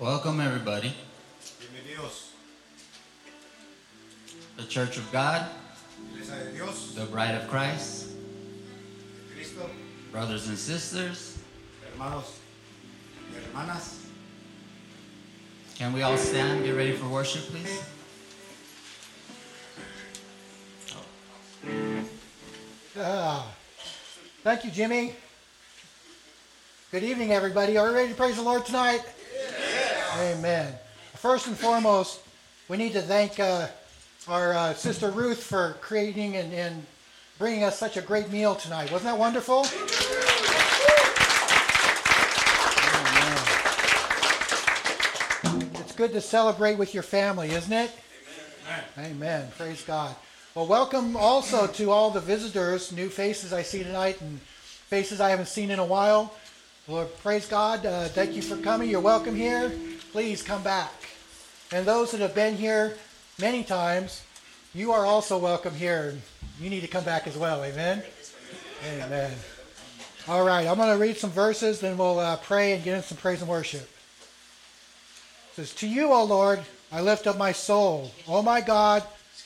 Welcome, everybody. Bienvenidos. The Church of God, Iglesia de Dios, the Bride of Christ, Cristo, brothers and sisters, hermanos y hermanas. Can we all stand? Get ready for worship, please. Thank you, Jimmy. Good evening, everybody. Are we ready to praise the Lord tonight? Amen. First and foremost, we need to thank our sister Ruth for creating and bringing us such a great meal tonight. Wasn't that wonderful? Amen. It's good to celebrate with your family, isn't it? Amen. Amen. Praise God. Well, welcome also to all the visitors, new faces I see tonight and faces I haven't seen in a while. Lord, praise God. Thank you for coming. You're welcome here. Please come back. And those that have been here many times, you are also welcome here. You need to come back as well. Amen? Amen. All right. I'm going to read some verses, then we'll pray and get in some praise and worship. It says, "To you, O Lord, I lift up my soul. O my God,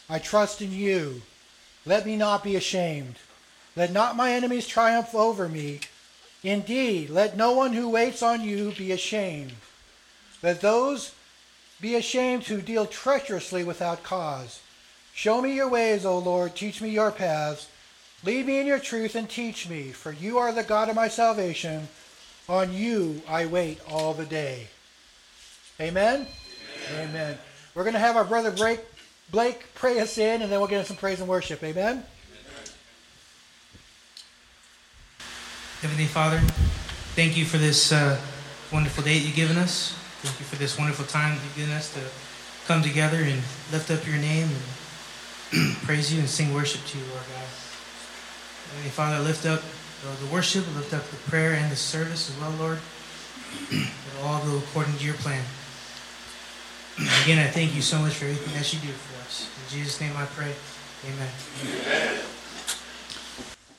I trust in you. Let me not be ashamed. Let not my enemies triumph over me. Indeed, let no one who waits on you be ashamed. Let those be ashamed who deal treacherously without cause. Show me your ways, O Lord. Teach me your paths. Lead me in your truth and teach me, for you are the God of my salvation. On you I wait all the day." Amen? Amen. Amen. We're going to have our brother Blake pray us in, and then we'll get into some praise and worship. Amen? Heavenly Father, thank you for this wonderful day that you've given us. Thank you for this wonderful time that you've given us to come together and lift up your name and praise you and sing worship to you, Lord God. Heavenly Father, I lift up the worship, I lift up the prayer and the service as well, Lord. It'll all go according to your plan. Again, I thank you so much for everything that you do for us. In Jesus' name I pray. Amen.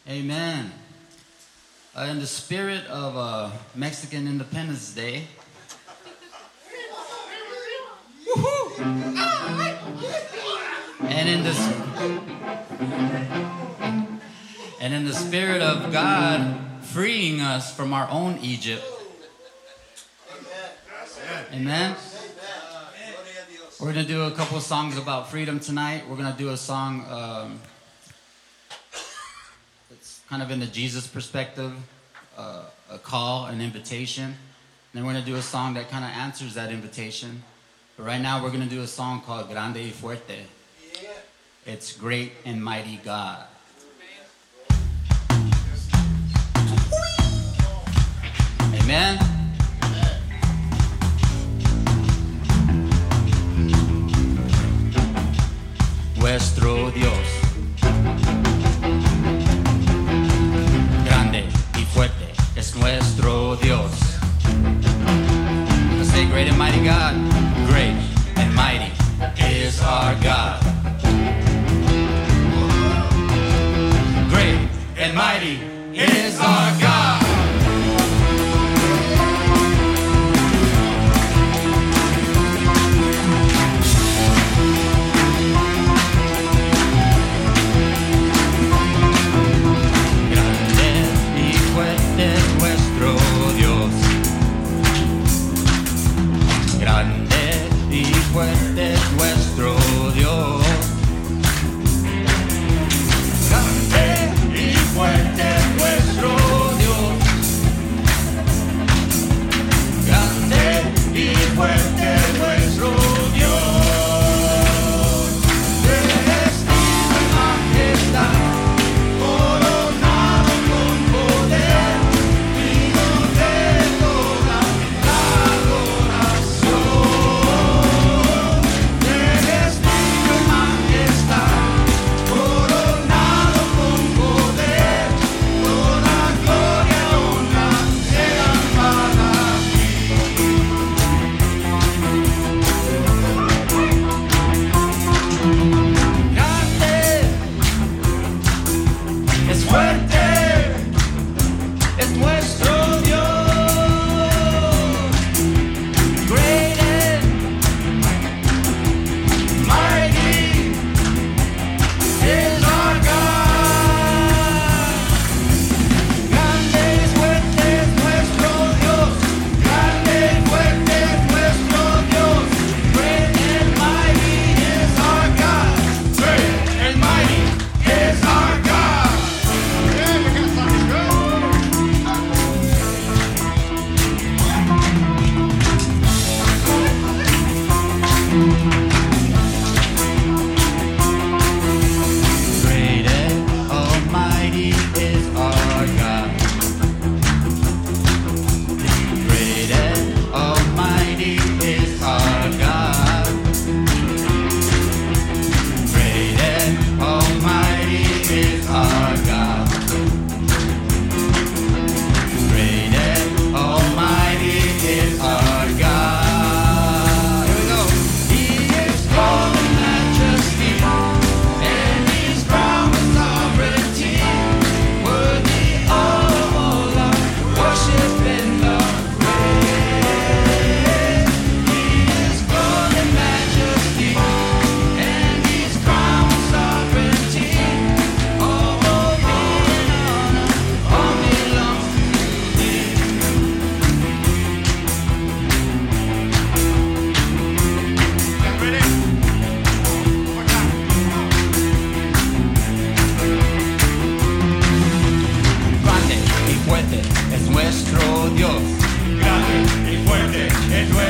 Amen. Amen. In the spirit of Mexican Independence Day, and in the spirit of God freeing us from our own Egypt, amen. We're gonna do a couple of songs about freedom tonight. We're gonna do a song. Kind of in the Jesus perspective, a call, an invitation. And then we're going to do a song that kind of answers that invitation. But right now we're going to do a song called Grande y Fuerte. Yeah. It's Great and Mighty God. Amen. Amen. Nuestro Dios. Fuerte es nuestro Dios. I say, great and mighty God. Great and mighty is our God. Great and mighty is our God. Fuerte es nuestro Dios. Grande y fuerte es nuestro Dios. Grande y fuerte es nuestro Dios. Vestido en majestad.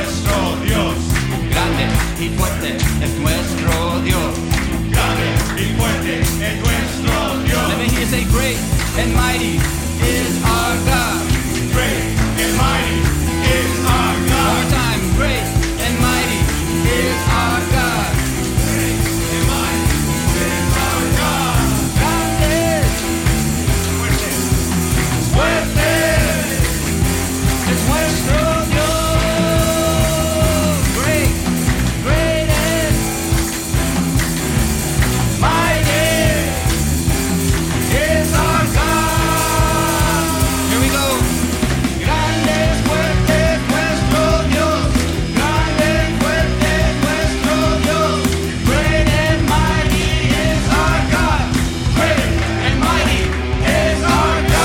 nuestro Dios. Grande y fuerte es nuestro Dios. Grande y fuerte es nuestro Dios. Let me hear you say, great and mighty is our God. Great and mighty is our God. One more time, great and mighty is our God. Great and mighty is our God. Grande, fuerte, fuerte es nuestro Dios. Great, great and mighty is our God. Here we go. Grande, fuerte es nuestro Dios. Grande, fuerte es nuestro Dios. Great and mighty is our God. Great and mighty is our God.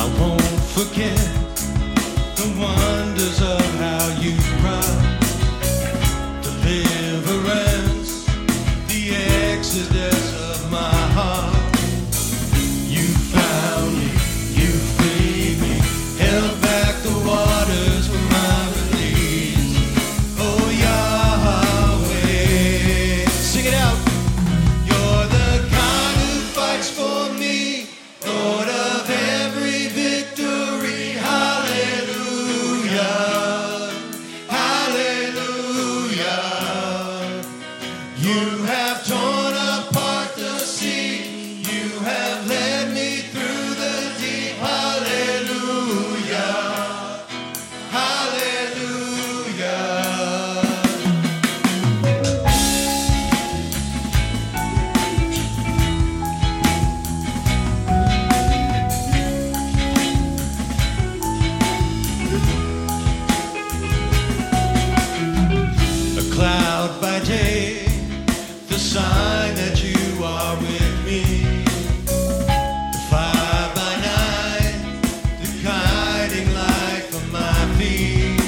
I won't forget the wonders of how you brought deliverance, the exodus of my heart. You found me, you freed me, held back the waters for my release. Oh Yahweh, sing it out. You're the God who fights for me, Lord of every victory. Hallelujah, hallelujah. You have torn apart the sea. You have led me through the deep. Hallelujah, hallelujah. A cloud by day, the sign that you are with me. The fire by night, the guiding light for my feet.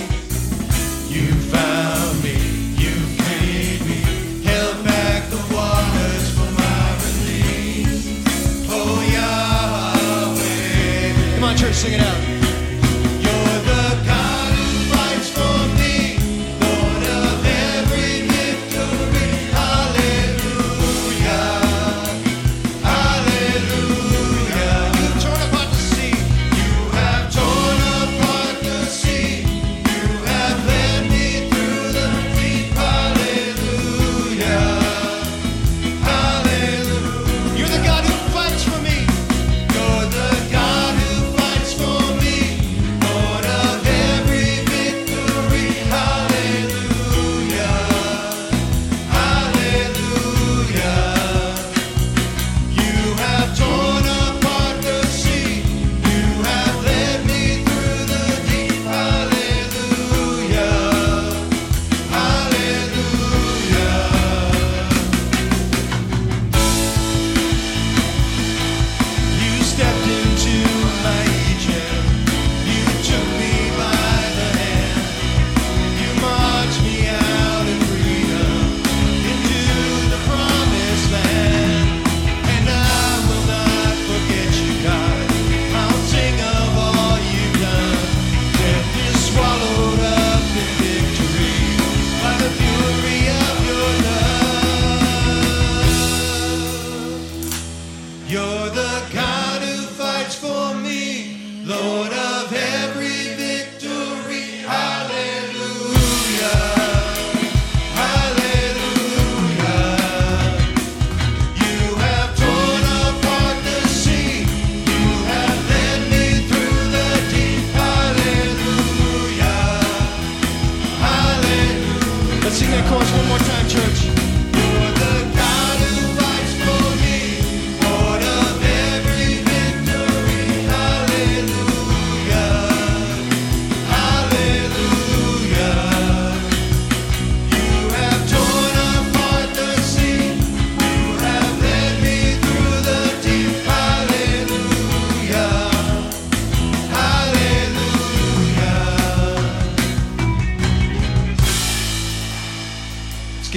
You found me, you freed me, held back the waters for my release. Oh Yahweh. Come on, church, sing it out. You're the God who fights for me, Lord of every victory. Hallelujah, hallelujah. You've torn apart the sea. You have torn apart the sea. You have led me through the deep. Hallelujah, hallelujah. You're the God who fights for me. You're the God who fights for me, Lord of every victory. Hallelujah, hallelujah. You have torn apart the sea. You have led me through the deep. Hallelujah, hallelujah. You stepped into my Egypt. You took me by the hand. You marched me out in freedom into the promised land. And I will not forget you, God. I'll sing of all you've done. Death is swallowed up in victory by the fury of your love. You're the God who fights for me, Lord of every victory. Hallelujah, hallelujah. You have torn apart the sea. You have led me through the deep. Hallelujah, hallelujah. Let's sing that chorus one more time, church. You're the God who fights for me, Lord of every victory.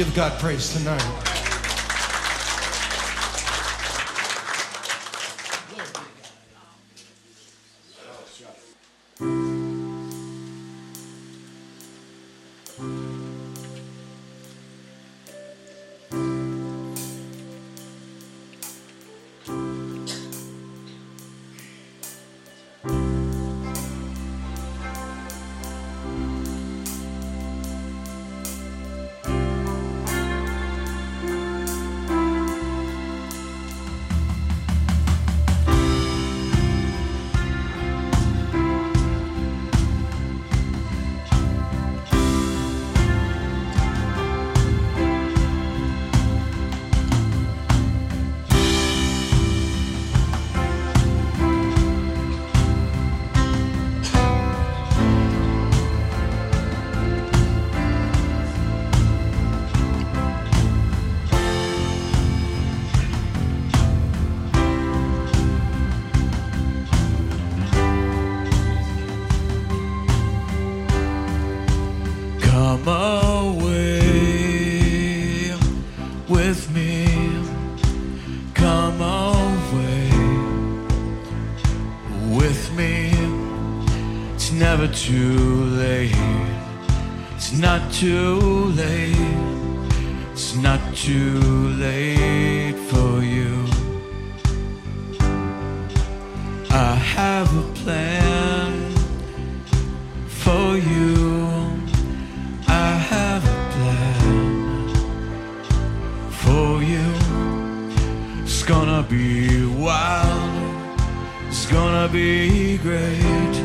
give God praise tonight. Too late, it's not too late, it's not too late for you. I have a plan for you, I have a plan for you. It's gonna be wild, it's gonna be great,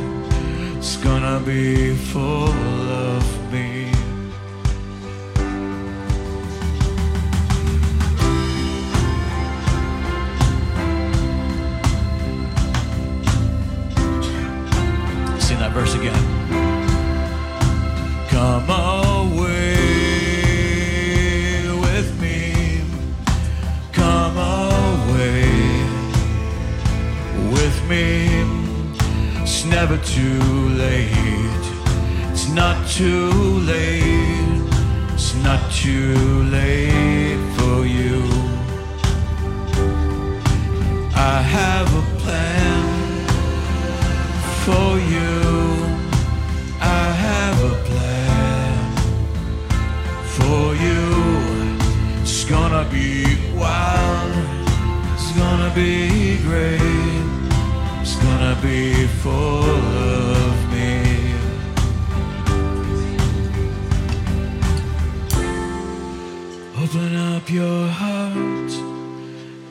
it's gonna be full of me. Sing that verse again. Come away with me, come away with me. It's never too late, it's not too late, it's not too late for you. I have a plan for you, I have a plan for you. It's gonna be wild, it's gonna be great, it's gonna be full of me. Open up your heart,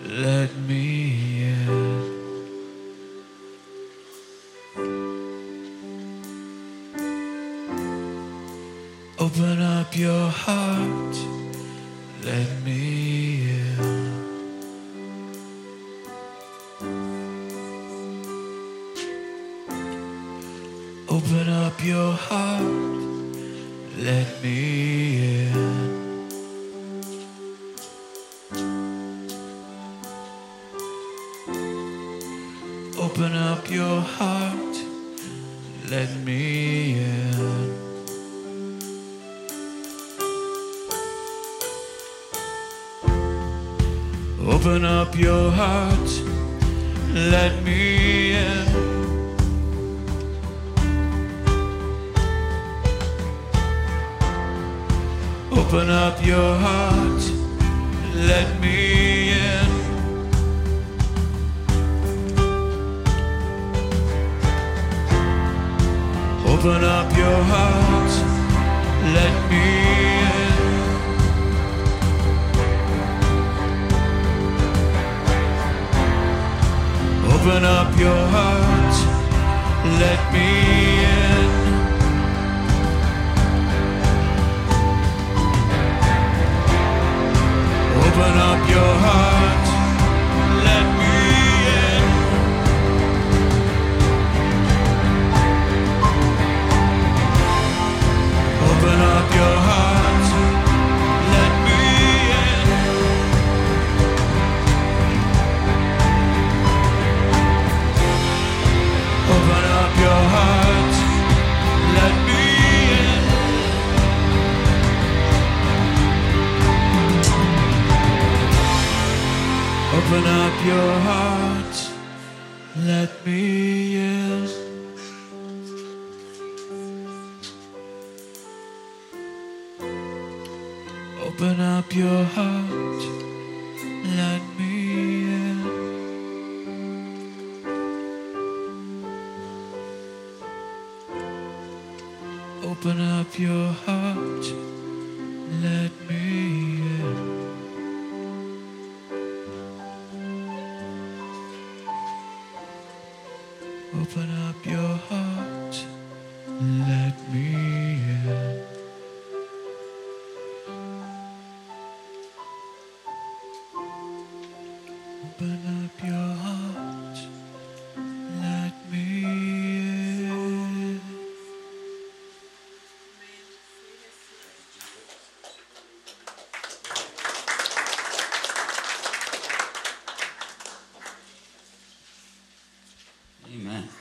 let me in. Open up your heart, let me in. Open up your heart, let me in. Open up your heart, let me in. Open up your heart, let me in. Open up your heart, let me in. Open up your heart, let me in. Open up your heart, let me in. Open up your heart, let me in. Open up your heart, let me in. Open up your heart, let me in. Open up your heart, let me in. Open up your heart, let me in. Open up your heart, let me in. Amen. Yeah.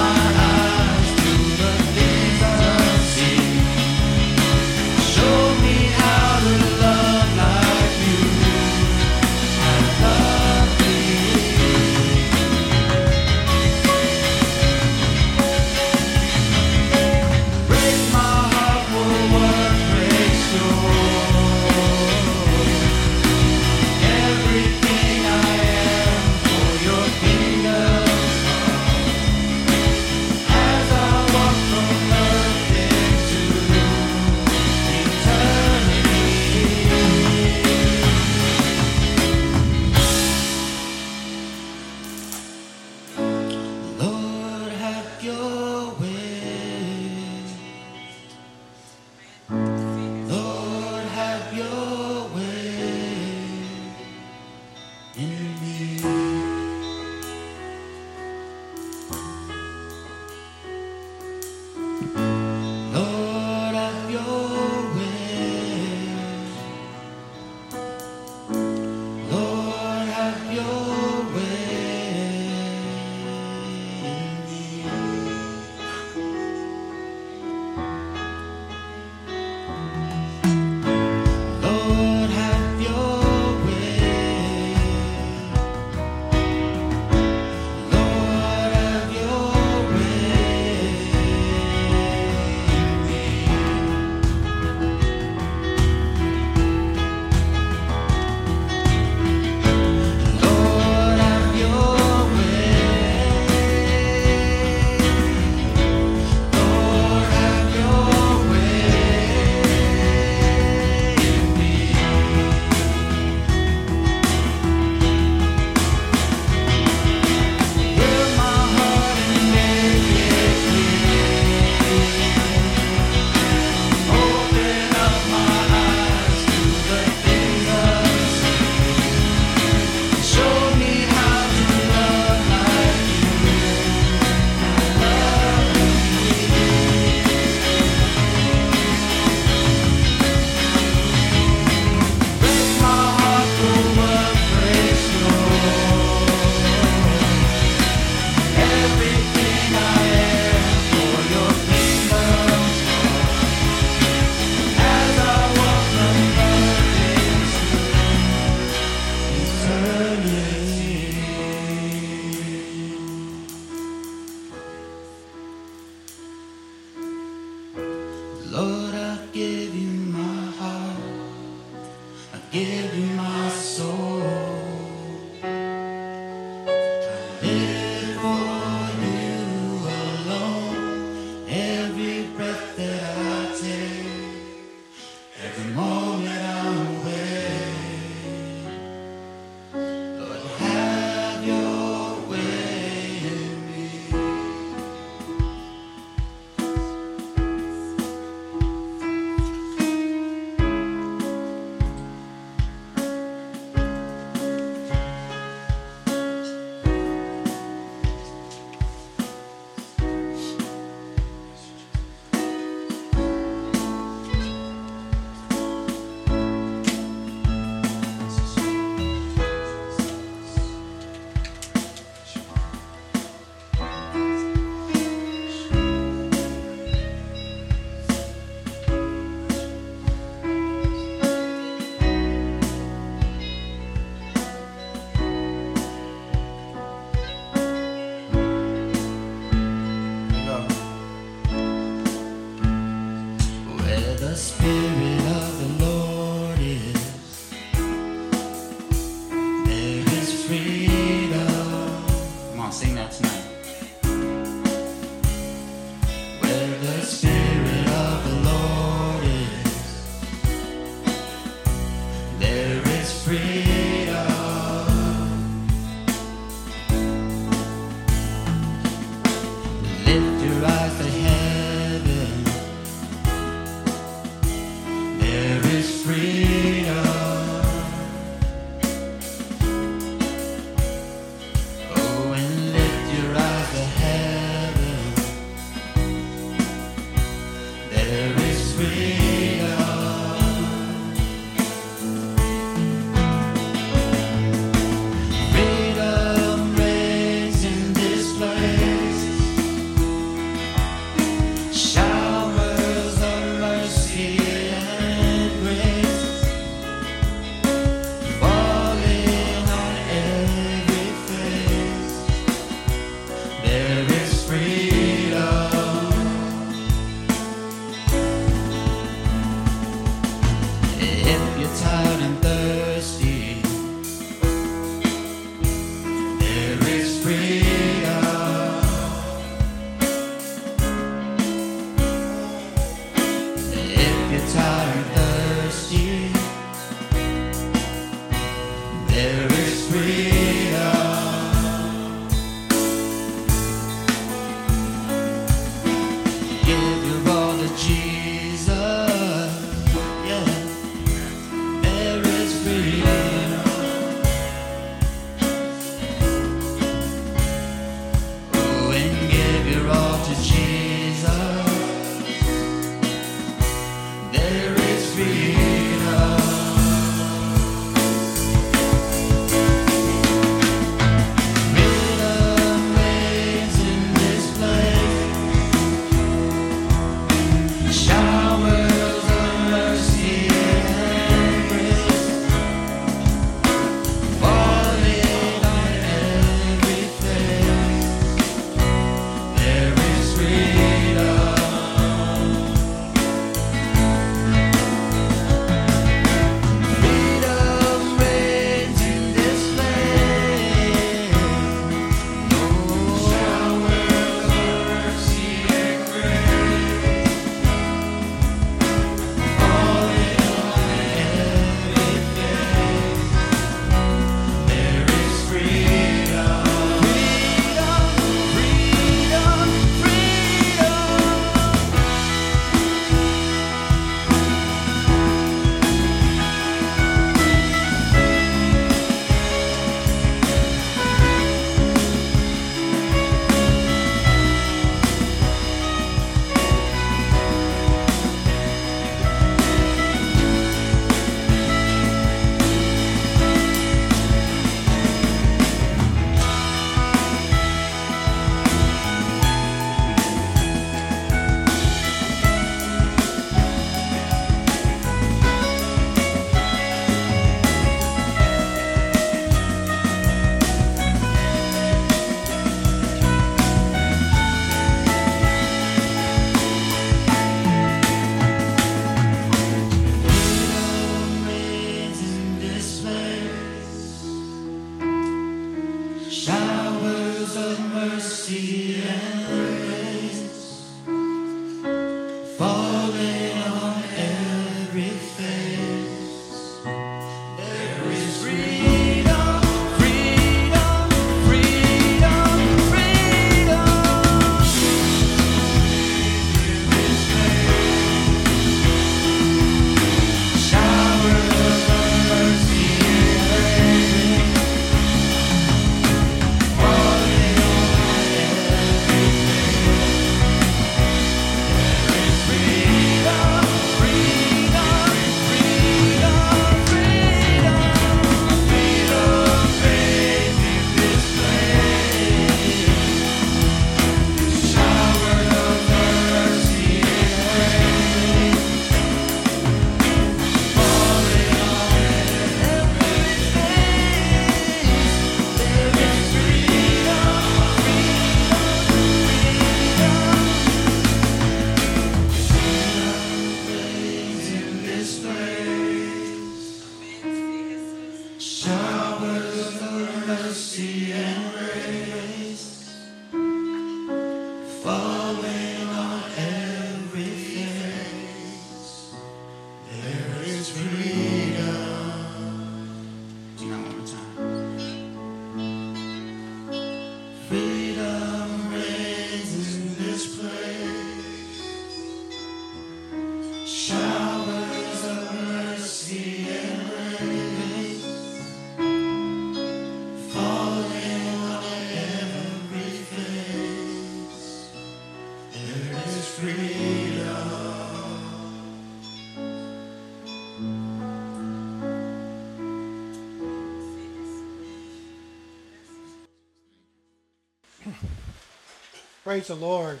Praise the Lord.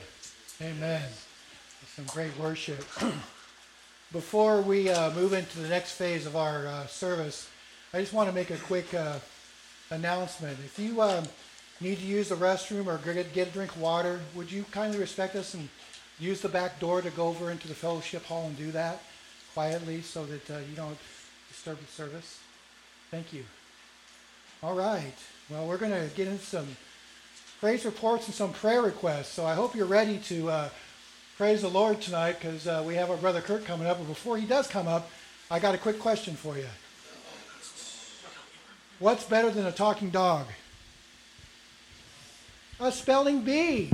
Amen. Some great worship. Before we move into the next phase of our service, I just want to make a quick announcement. If you need to use the restroom or get a drink of water, would you kindly respect us and use the back door to go over into the fellowship hall and do that quietly so that you don't disturb the service? Thank you. All right. Well, we're going to get into some praise reports and some prayer requests. So I hope you're ready to praise the Lord tonight, because we have our brother Kirk coming up. But before he does come up, I got a quick question for you. What's better than a talking dog? A spelling bee.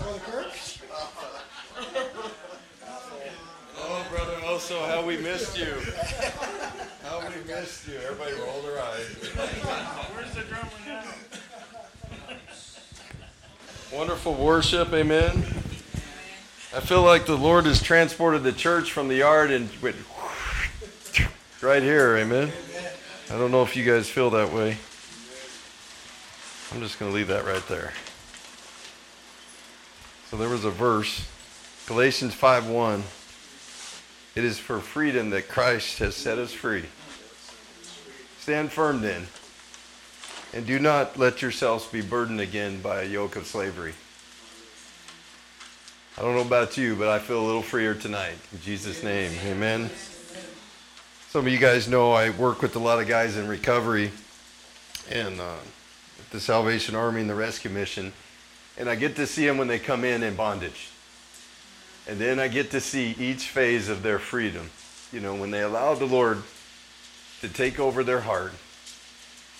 Brother Kirk? Oh, Brother Olso, how we missed you. How we missed you. Everybody rolled their eyes. Where's the drummer now? Wonderful worship, amen. I feel like the Lord has transported the church from the yard and went right here, amen. I don't know if you guys feel that way. I'm just going to leave that right there. So there was a verse, Galatians 5:1. It is for freedom that Christ has set us free. Stand firm then, and do not let yourselves be burdened again by a yoke of slavery. I don't know about you, but I feel a little freer tonight. In Jesus' name, amen. Some of you guys know I work with a lot of guys in recovery and the Salvation Army and the Rescue Mission. And I get to see them when they come in bondage. And then I get to see each phase of their freedom. You know, when they allow the Lord to take over their heart,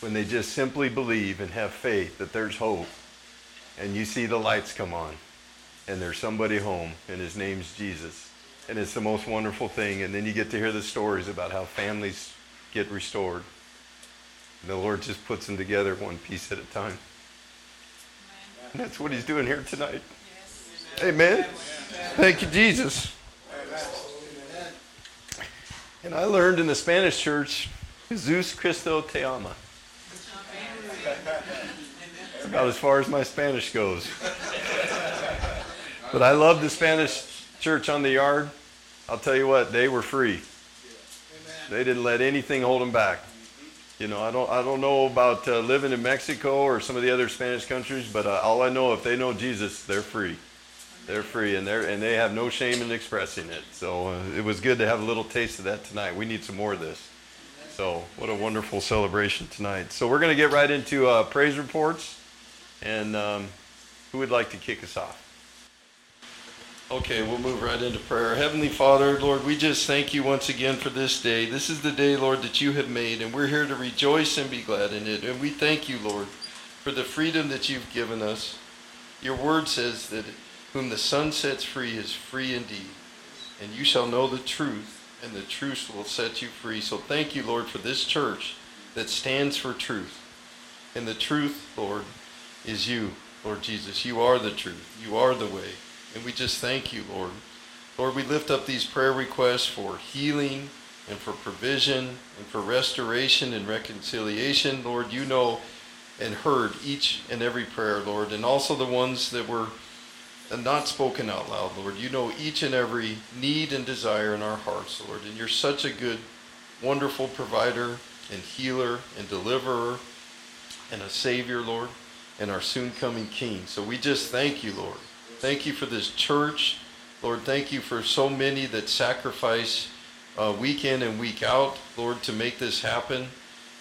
when they just simply believe and have faith that there's hope, and you see the lights come on, and there's somebody home, and his name's Jesus. And it's the most wonderful thing. And then you get to hear the stories about how families get restored. And the Lord just puts them together one piece at a time. And that's what he's doing here tonight. Amen. Thank you, Jesus. And I learned in the Spanish church, Jesus Cristo te ama. That's about as far as my Spanish goes. But I love the Spanish church on the yard. I'll tell you what, they were free. They didn't let anything hold them back. You know, I don't know about living in Mexico or some of the other Spanish countries, but all I know, if they know Jesus, they're free. They're free, and they have no shame in expressing it. So it was good to have a little taste of that tonight. We need some more of this. So what a wonderful celebration tonight. So we're going to get right into praise reports. And who would like to kick us off? Okay, we'll move right into prayer. Heavenly Father, Lord, we just thank you once again for this day. This is the day, Lord, that you have made, and we're here to rejoice and be glad in it. And we thank you, Lord, for the freedom that you've given us. Your word says that whom the Son sets free is free indeed. And you shall know the truth, and the truth will set you free. So thank you, Lord, for this church that stands for truth. And the truth, Lord, is you, Lord Jesus. You are the truth. You are the way. And we just thank you, Lord. Lord, we lift up these prayer requests for healing and for provision and for restoration and reconciliation. Lord, you know and heard each and every prayer, Lord, and also the ones that were not spoken out loud, Lord. You know each and every need and desire in our hearts, Lord. And you're such a good, wonderful provider and healer and deliverer and a Savior, Lord, and our soon-coming King. So we just thank you, Lord. Thank you for this church. Lord, thank you for so many that sacrifice week in and week out, Lord, to make this happen.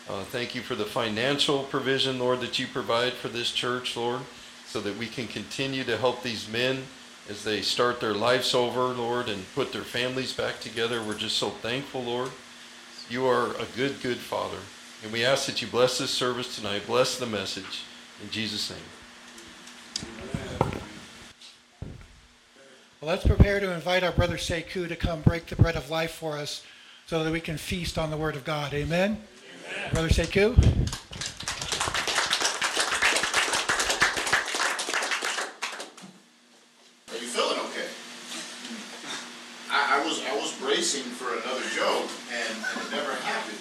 Thank you for the financial provision, Lord, that you provide for this church, Lord, so that we can continue to help these men as they start their lives over, Lord, and put their families back together. We're just so thankful, Lord. You are a good, good Father. And we ask that you bless this service tonight. Bless the message. In Jesus' name. Amen. Well, let's prepare to invite our brother Sekou to come break the bread of life for us so that we can feast on the word of God. Amen? Amen. Brother Sekou. For another joke, and it never happened.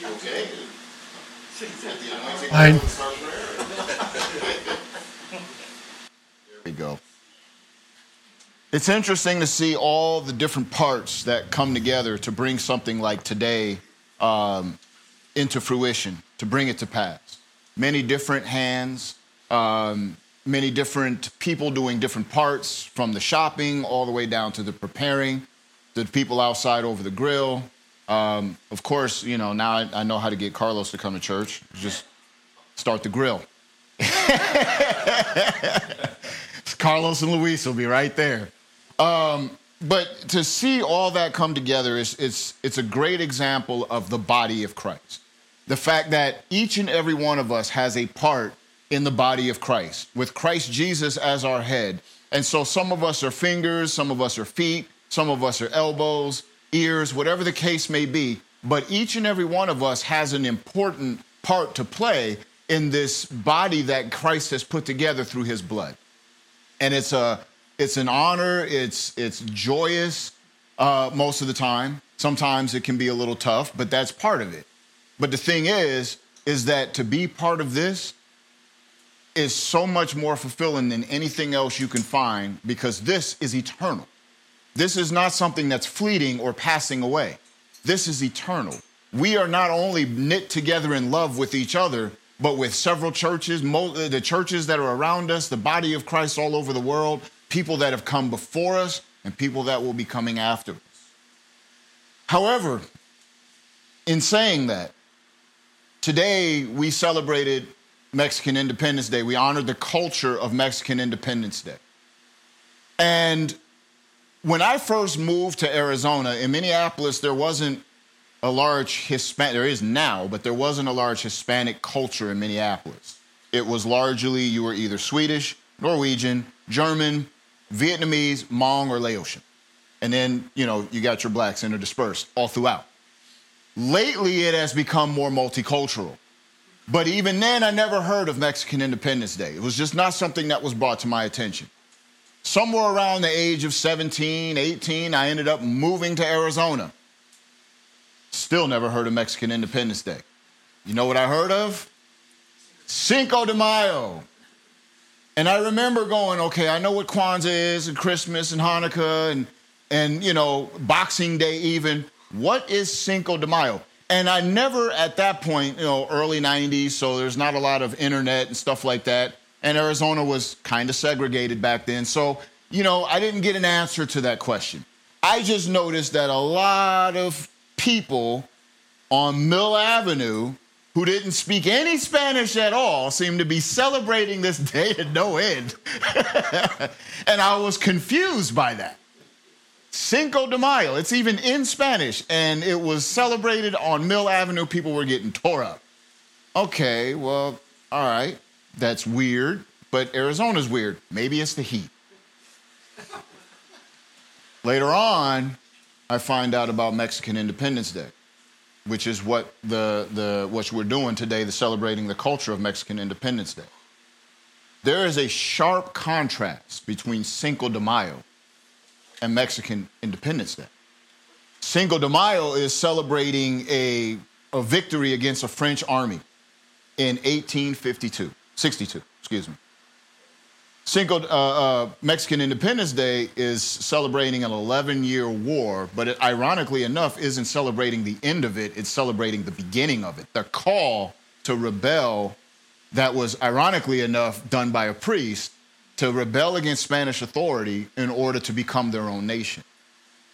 You okay? At the anointing of our prayer. It's interesting to see all the different parts that come together to bring something like today into fruition, to bring it to pass. Many different hands, many different people doing different parts, from the shopping all the way down to the preparing, the people outside over the grill. Of course, you know, now I know how to get Carlos to come to church. Just start the grill. Carlos and Luis will be right there. But to see all that come together, it's a great example of the body of Christ. The fact that each and every one of us has a part in the body of Christ, with Christ Jesus as our head. And so some of us are fingers, some of us are feet, some of us are elbows, ears, whatever the case may be. But each and every one of us has an important part to play in this body that Christ has put together through his blood. And it's an honor, it's joyous most of the time. Sometimes it can be a little tough, but that's part of it. But the thing is that to be part of this is so much more fulfilling than anything else you can find, because this is eternal. This is not something that's fleeting or passing away. This is eternal. We are not only knit together in love with each other, but with several churches, the churches that are around us, the body of Christ all over the world, people that have come before us and people that will be coming after us. However, in saying that, today we celebrated Mexican Independence Day. We honored the culture of Mexican Independence Day. And when I first moved to Arizona, in Minneapolis, there wasn't a large Hispanic, there is now, but there wasn't a large Hispanic culture in Minneapolis. It was largely, you were either Swedish, Norwegian, German, Vietnamese, Hmong, or Laotian. And then, you know, you got your blacks interspersed all throughout. Lately, it has become more multicultural. But even then, I never heard of Mexican Independence Day. It was just not something that was brought to my attention. Somewhere around the age of 17, 18, I ended up moving to Arizona. Still never heard of Mexican Independence Day. You know what I heard of? Cinco de Mayo. And I remember going, okay, I know what Kwanzaa is, and Christmas, and Hanukkah, and you know, Boxing Day even. What is Cinco de Mayo? And I never, at that point, you know, early 90s, so there's not a lot of internet and stuff like that. And Arizona was kind of segregated back then. So, you know, I didn't get an answer to that question. I just noticed that a lot of people on Mill Avenue who didn't speak any Spanish at all seemed to be celebrating this day at no end. And I was confused by that. Cinco de Mayo, it's even in Spanish, and it was celebrated on Mill Avenue. People were getting tore up. Okay, well, all right, that's weird, but Arizona's weird. Maybe it's the heat. Later on, I find out about Mexican Independence Day, which is what what we're doing today, the celebrating the culture of Mexican Independence Day. There is a sharp contrast between Cinco de Mayo and Mexican Independence Day. Cinco de Mayo is celebrating a victory against a French army in 1862, excuse me. Mexican Independence Day is celebrating an 11-year war, but it, ironically enough, isn't celebrating the end of it, it's celebrating the beginning of it. The call to rebel that was, ironically enough, done by a priest, to rebel against Spanish authority in order to become their own nation.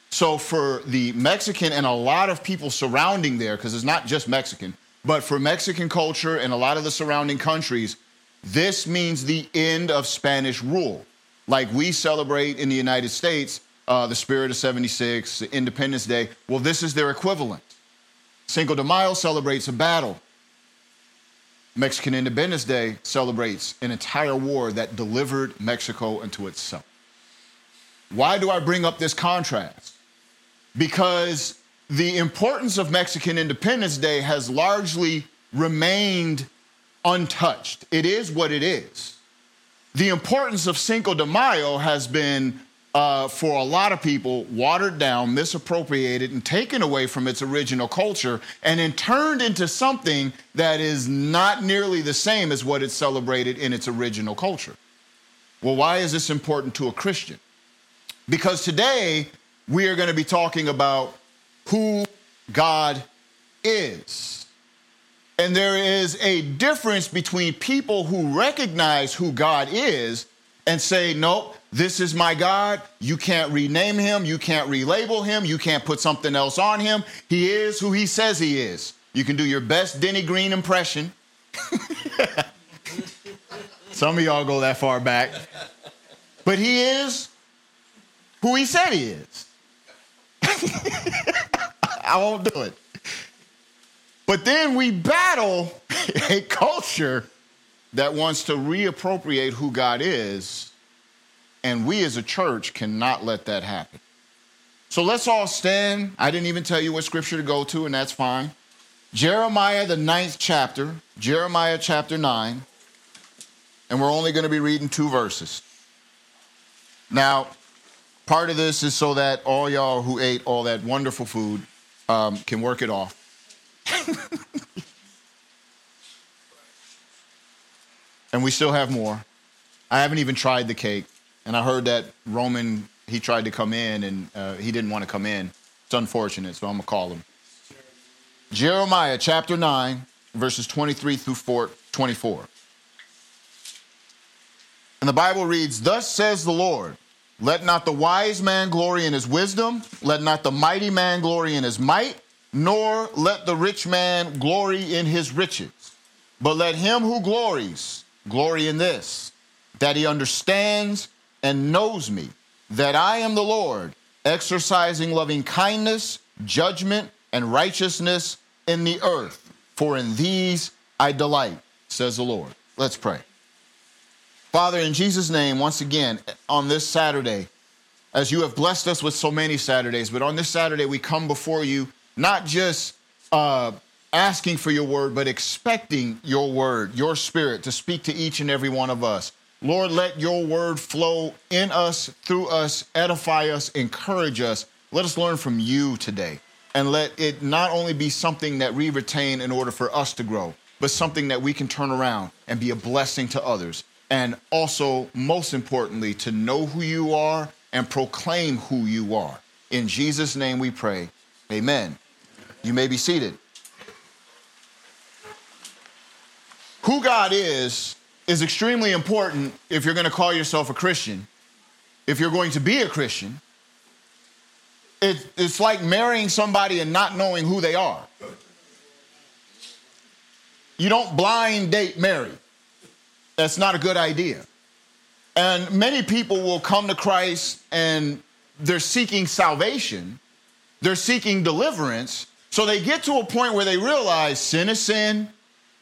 So for the Mexican and a lot of people surrounding there, because it's not just Mexican, but for Mexican culture and a lot of the surrounding countries, this means the end of Spanish rule. Like we celebrate in the United States, the Spirit of 76, Independence Day. Well, this is their equivalent. Cinco de Mayo celebrates a battle. Mexican Independence Day celebrates an entire war that delivered Mexico into itself. Why do I bring up this contrast? Because the importance of Mexican Independence Day has largely remained untouched. It is what it is. The importance of Cinco de Mayo has been, for a lot of people, watered down, misappropriated, and taken away from its original culture, and then turned into something that is not nearly the same as what it celebrated in its original culture. Well, why is this important to a Christian? Because today we are going to be talking about who God is. And there is a difference between people who recognize who God is and say, nope, this is my God. You can't rename him. You can't relabel him. You can't put something else on him. He is who he says he is. You can do your best Denny Green impression. Some of y'all go that far back. But he is who he said he is. I won't do it. But then we battle a culture that wants to reappropriate who God is, and we as a church cannot let that happen. So let's all stand. I didn't even tell you what scripture to go to, and that's fine. Jeremiah, the 9th chapter, Jeremiah chapter 9, and we're only going to be reading 2 verses. Now, part of this is so that all y'all who ate all that wonderful food can work it off. And we still have more. I haven't even tried the cake. And I heard that Roman, he tried to come in and he didn't want to come in. It's unfortunate, so I'm going to call him. Jeremiah chapter 9, verses 23 through 24. And the Bible reads, "Thus says the Lord, let not the wise man glory in his wisdom, let not the mighty man glory in his might, nor let the rich man glory in his riches. But let him who glories, glory in this, that he understands and knows me, that I am the Lord, exercising loving kindness, judgment, and righteousness in the earth. For in these I delight," says the Lord. Let's pray. Father, in Jesus' name, once again, on this Saturday, as you have blessed us with so many Saturdays, but on this Saturday, we come before you, not just asking for your word, but expecting your word, your spirit to speak to each and every one of us. Lord, let your word flow in us, through us, edify us, encourage us. Let us learn from you today. And let it not only be something that we retain in order for us to grow, but something that we can turn around and be a blessing to others. And also, most importantly, to know who you are and proclaim who you are. In Jesus' name we pray. Amen. You may be seated. Who God is extremely important if you're going to call yourself a Christian. If you're going to be a Christian, it's like marrying somebody and not knowing who they are. You don't blind date Mary. That's not a good idea. And many people will come to Christ and they're seeking salvation. They're seeking deliverance. So they get to a point where they realize sin is sin.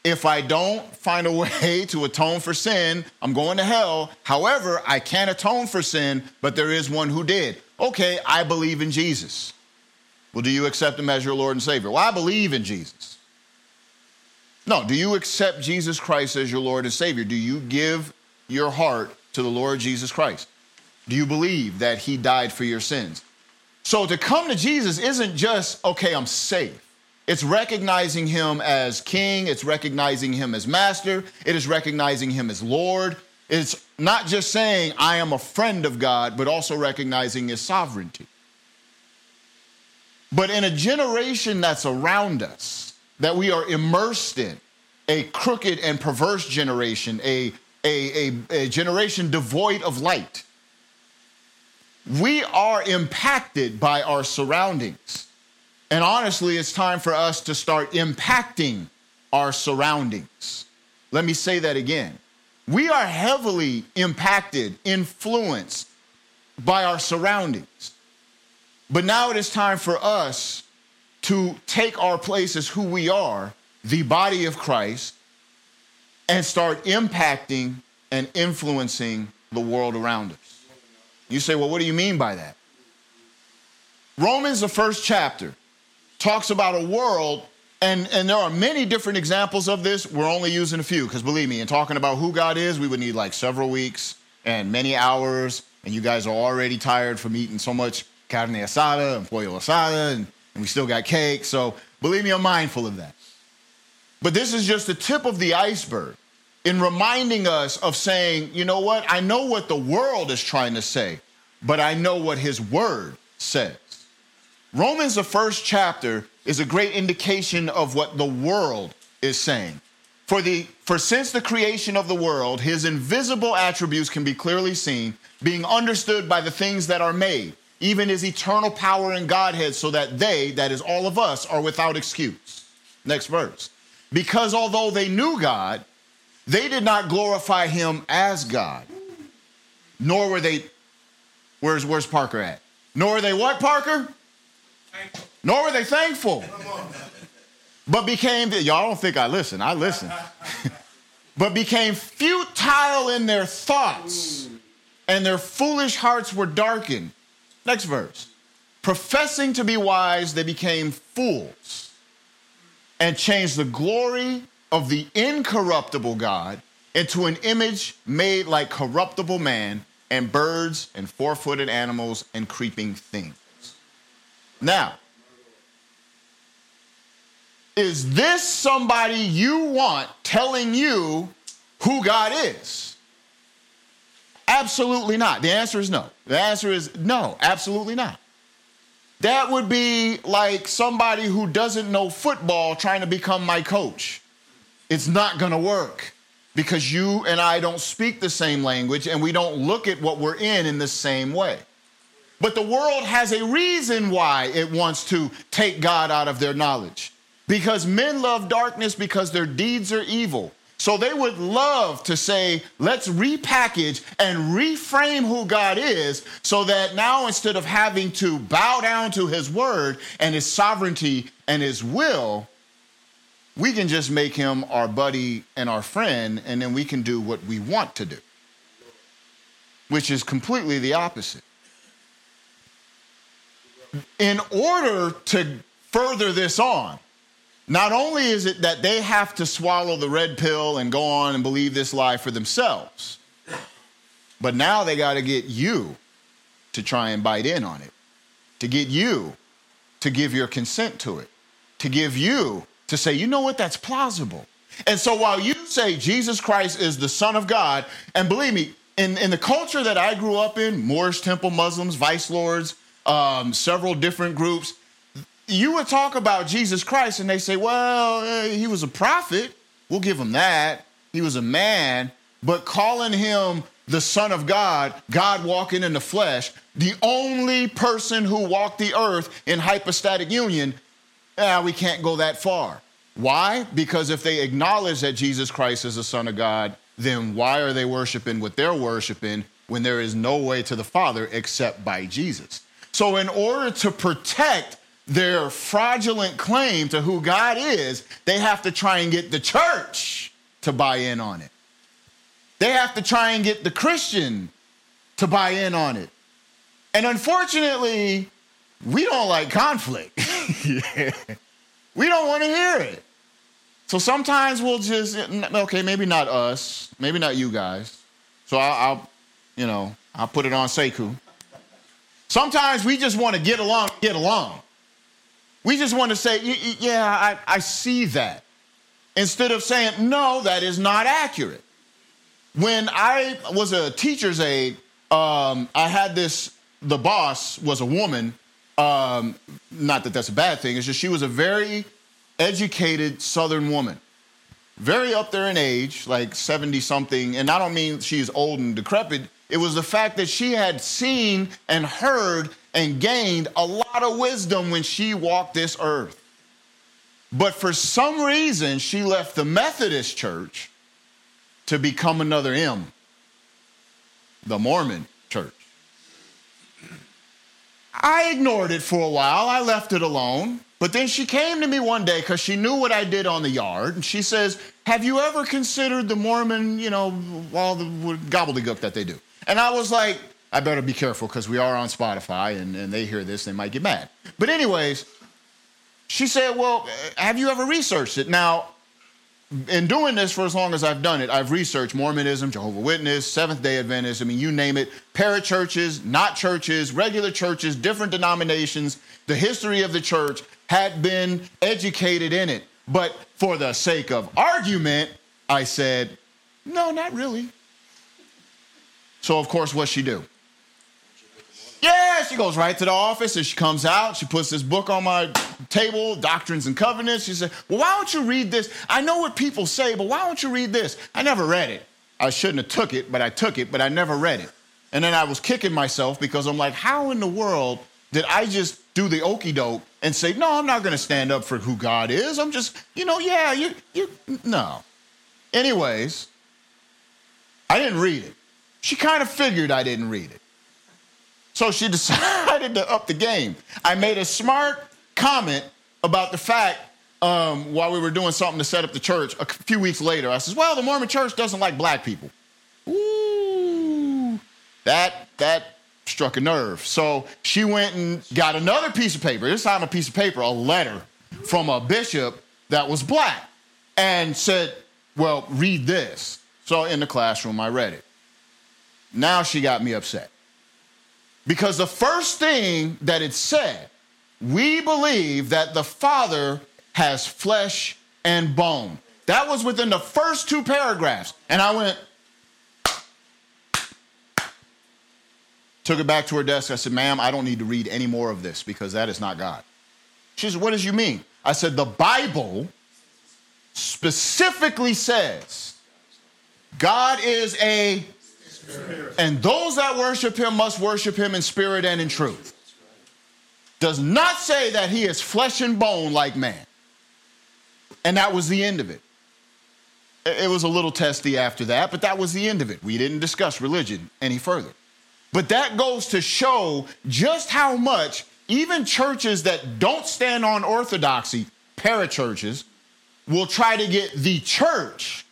If I don't find a way to atone for sin, I'm going to hell. However, I can't atone for sin, but there is one who did. Okay, I believe in Jesus. Well, do you accept him as your Lord and Savior? Well, I believe in Jesus. No, do you accept Jesus Christ as your Lord and Savior? Do you give your heart to the Lord Jesus Christ? Do you believe that he died for your sins? So to come to Jesus isn't just, okay, I'm saved. It's recognizing him as king. It's recognizing him as master. It is recognizing him as Lord. It's not just saying I am a friend of God, but also recognizing his sovereignty. But in a generation that's around us, that we are immersed in, a crooked and perverse generation, a generation devoid of light. We are impacted by our surroundings. And honestly, it's time for us to start impacting our surroundings. Let me say that again. We are heavily impacted, influenced by our surroundings. But now it is time for us to take our place as who we are, the body of Christ, and start impacting and influencing the world around us. You say, well, what do you mean by that? Romans, the 1st chapter, talks about a world, and there are many different examples of this. We're only using a few, because believe me, in talking about who God is, we would need like several weeks and many hours, and you guys are already tired from eating so much carne asada and pollo asada, and we still got cake, so believe me, I'm mindful of that. But this is just the tip of the iceberg in reminding us of saying, you know what? I know what the world is trying to say, but I know what his word says. Romans, the first chapter, is a great indication of what the world is saying. For since the creation of the world, his invisible attributes can be clearly seen, being understood by the things that are made, even his eternal power and Godhead, so that they, that is all of us, are without excuse. Next verse. Because although they knew God, they did not glorify him as God, nor were they, where's Parker at? Nor were they what, Parker? Thankful. Nor were they thankful. But became, y'all don't think I listen. I listen. But became futile in their thoughts, and their foolish hearts were darkened. Next verse. Professing to be wise, they became fools and changed the glory of the incorruptible God into an image made like corruptible man and birds and four-footed animals and creeping things. Now, is this somebody you want telling you who God is? Absolutely not. The answer is no. The answer is no, absolutely not. That would be like somebody who doesn't know football trying to become my coach. It's not going to work because you and I don't speak the same language and we don't look at what we're in the same way. But the world has a reason why it wants to take God out of their knowledge. Because men love darkness because their deeds are evil. So they would love to say, let's repackage and reframe who God is so that now instead of having to bow down to his word and his sovereignty and his will, we can just make him our buddy and our friend, and then we can do what we want to do, which is completely the opposite. In order to further this on, not only is it that they have to swallow the red pill and go on and believe this lie for themselves, but now they got to get you to try and bite in on it, to get you to give your consent to it, to give you to say, you know what, that's plausible. And so while you say Jesus Christ is the Son of God, and believe me, in the culture that I grew up in, Moorish Temple Muslims, Vice Lords, several different groups, you would talk about Jesus Christ and they say, well, he was a prophet. We'll give him that. He was a man. But calling him the Son of God, God walking in the flesh, the only person who walked the earth in hypostatic union, we can't go that far. Why? Because if they acknowledge that Jesus Christ is the Son of God, then why are they worshiping what they're worshiping when there is no way to the Father except by Jesus? So in order to protect their fraudulent claim to who God is, they have to try and get the church to buy in on it. They have to try and get the Christian to buy in on it. And unfortunately, we don't like conflict. Yeah. We don't want to hear it. So sometimes we'll just, okay, maybe not us, maybe not you guys. So I'll put it on Sekou. Sometimes we just want to get along. We just want to say, yeah, I see that. Instead of saying, no, that is not accurate. When I was a teacher's aide, the boss was a woman. Not that that's a bad thing. It's just she was a very educated Southern woman, very up there in age, like 70-something. And I don't mean she's old and decrepit. It was the fact that she had seen and heard and gained a lot of wisdom when she walked this earth. But for some reason, she left the Methodist church to become another M, the Mormon church. I ignored it for a while. I left it alone. But then she came to me one day because she knew what I did on the yard. And she says, have you ever considered the Mormon, all the gobbledygook that they do? And I was like, I better be careful because we are on Spotify and they hear this, they might get mad. But anyways, she said, well, have you ever researched it? Now, in doing this for as long as I've done it, I've researched Mormonism, Jehovah's Witness, Seventh-day Adventists, you name it, parachurches, not churches, regular churches, different denominations. The history of the church had been educated in it. But for the sake of argument, I said, no, not really. So, of course, what'd she do? Yeah, she goes right to the office and she comes out. She puts this book on my table, Doctrines and Covenants. She said, well, why don't you read this? I know what people say, but why don't you read this? I never read it. I shouldn't have took it, but I never read it. And then I was kicking myself because I'm like, how in the world did I just do the okie doke and say, no, I'm not going to stand up for who God is. I'm just, no. Anyways, I didn't read it. She kind of figured I didn't read it. So she decided to up the game. I made a smart comment about the fact while we were doing something to set up the church a few weeks later. I says, well, the Mormon church doesn't like black people. Ooh, that struck a nerve. So she went and got another piece of paper, this time a piece of paper, a letter from a bishop that was black and said, well, read this. So in the classroom, I read it. Now she got me upset. Because the first thing that it said, we believe that the Father has flesh and bone. That was within the first two paragraphs. And I went, took it back to her desk. I said, ma'am, I don't need to read any more of this because that is not God. She said, what does you mean? I said, the Bible specifically says God is a spirit. And those that worship him must worship him in spirit and in truth. Does not say that he is flesh and bone like man. And that was the end of it. It was a little testy after that, but that was the end of it. We didn't discuss religion any further. But that goes to show just how much even churches that don't stand on orthodoxy, parachurches, will try to get the church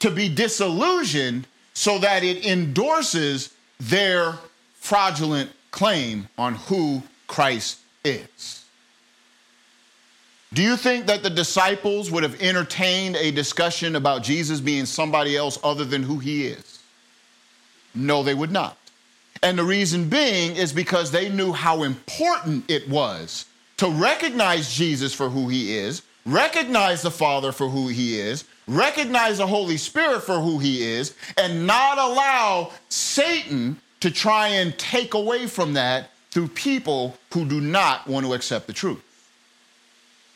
to be disillusioned so that it endorses their fraudulent claim on who Christ is. Do you think that the disciples would have entertained a discussion about Jesus being somebody else other than who he is? No, they would not. And the reason being is because they knew how important it was to recognize Jesus for who he is, recognize the Father for who he is, recognize the Holy Spirit for who he is, and not allow Satan to try and take away from that through people who do not want to accept the truth.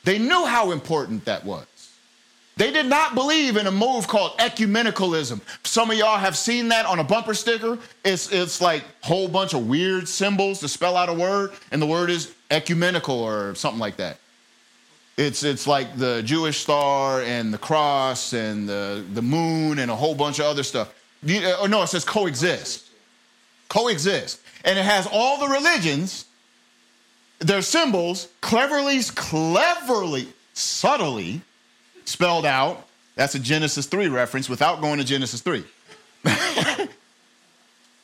They knew how important that was. They did not believe in a move called ecumenicalism. Some of y'all have seen that on a bumper sticker. It's like a whole bunch of weird symbols to spell out a word, and the word is ecumenical or something like that. It's like the Jewish star and the cross and the moon and a whole bunch of other stuff. It says coexist. Coexist. And it has all the religions, their symbols, cleverly, subtly spelled out. That's a Genesis 3 reference without going to Genesis 3.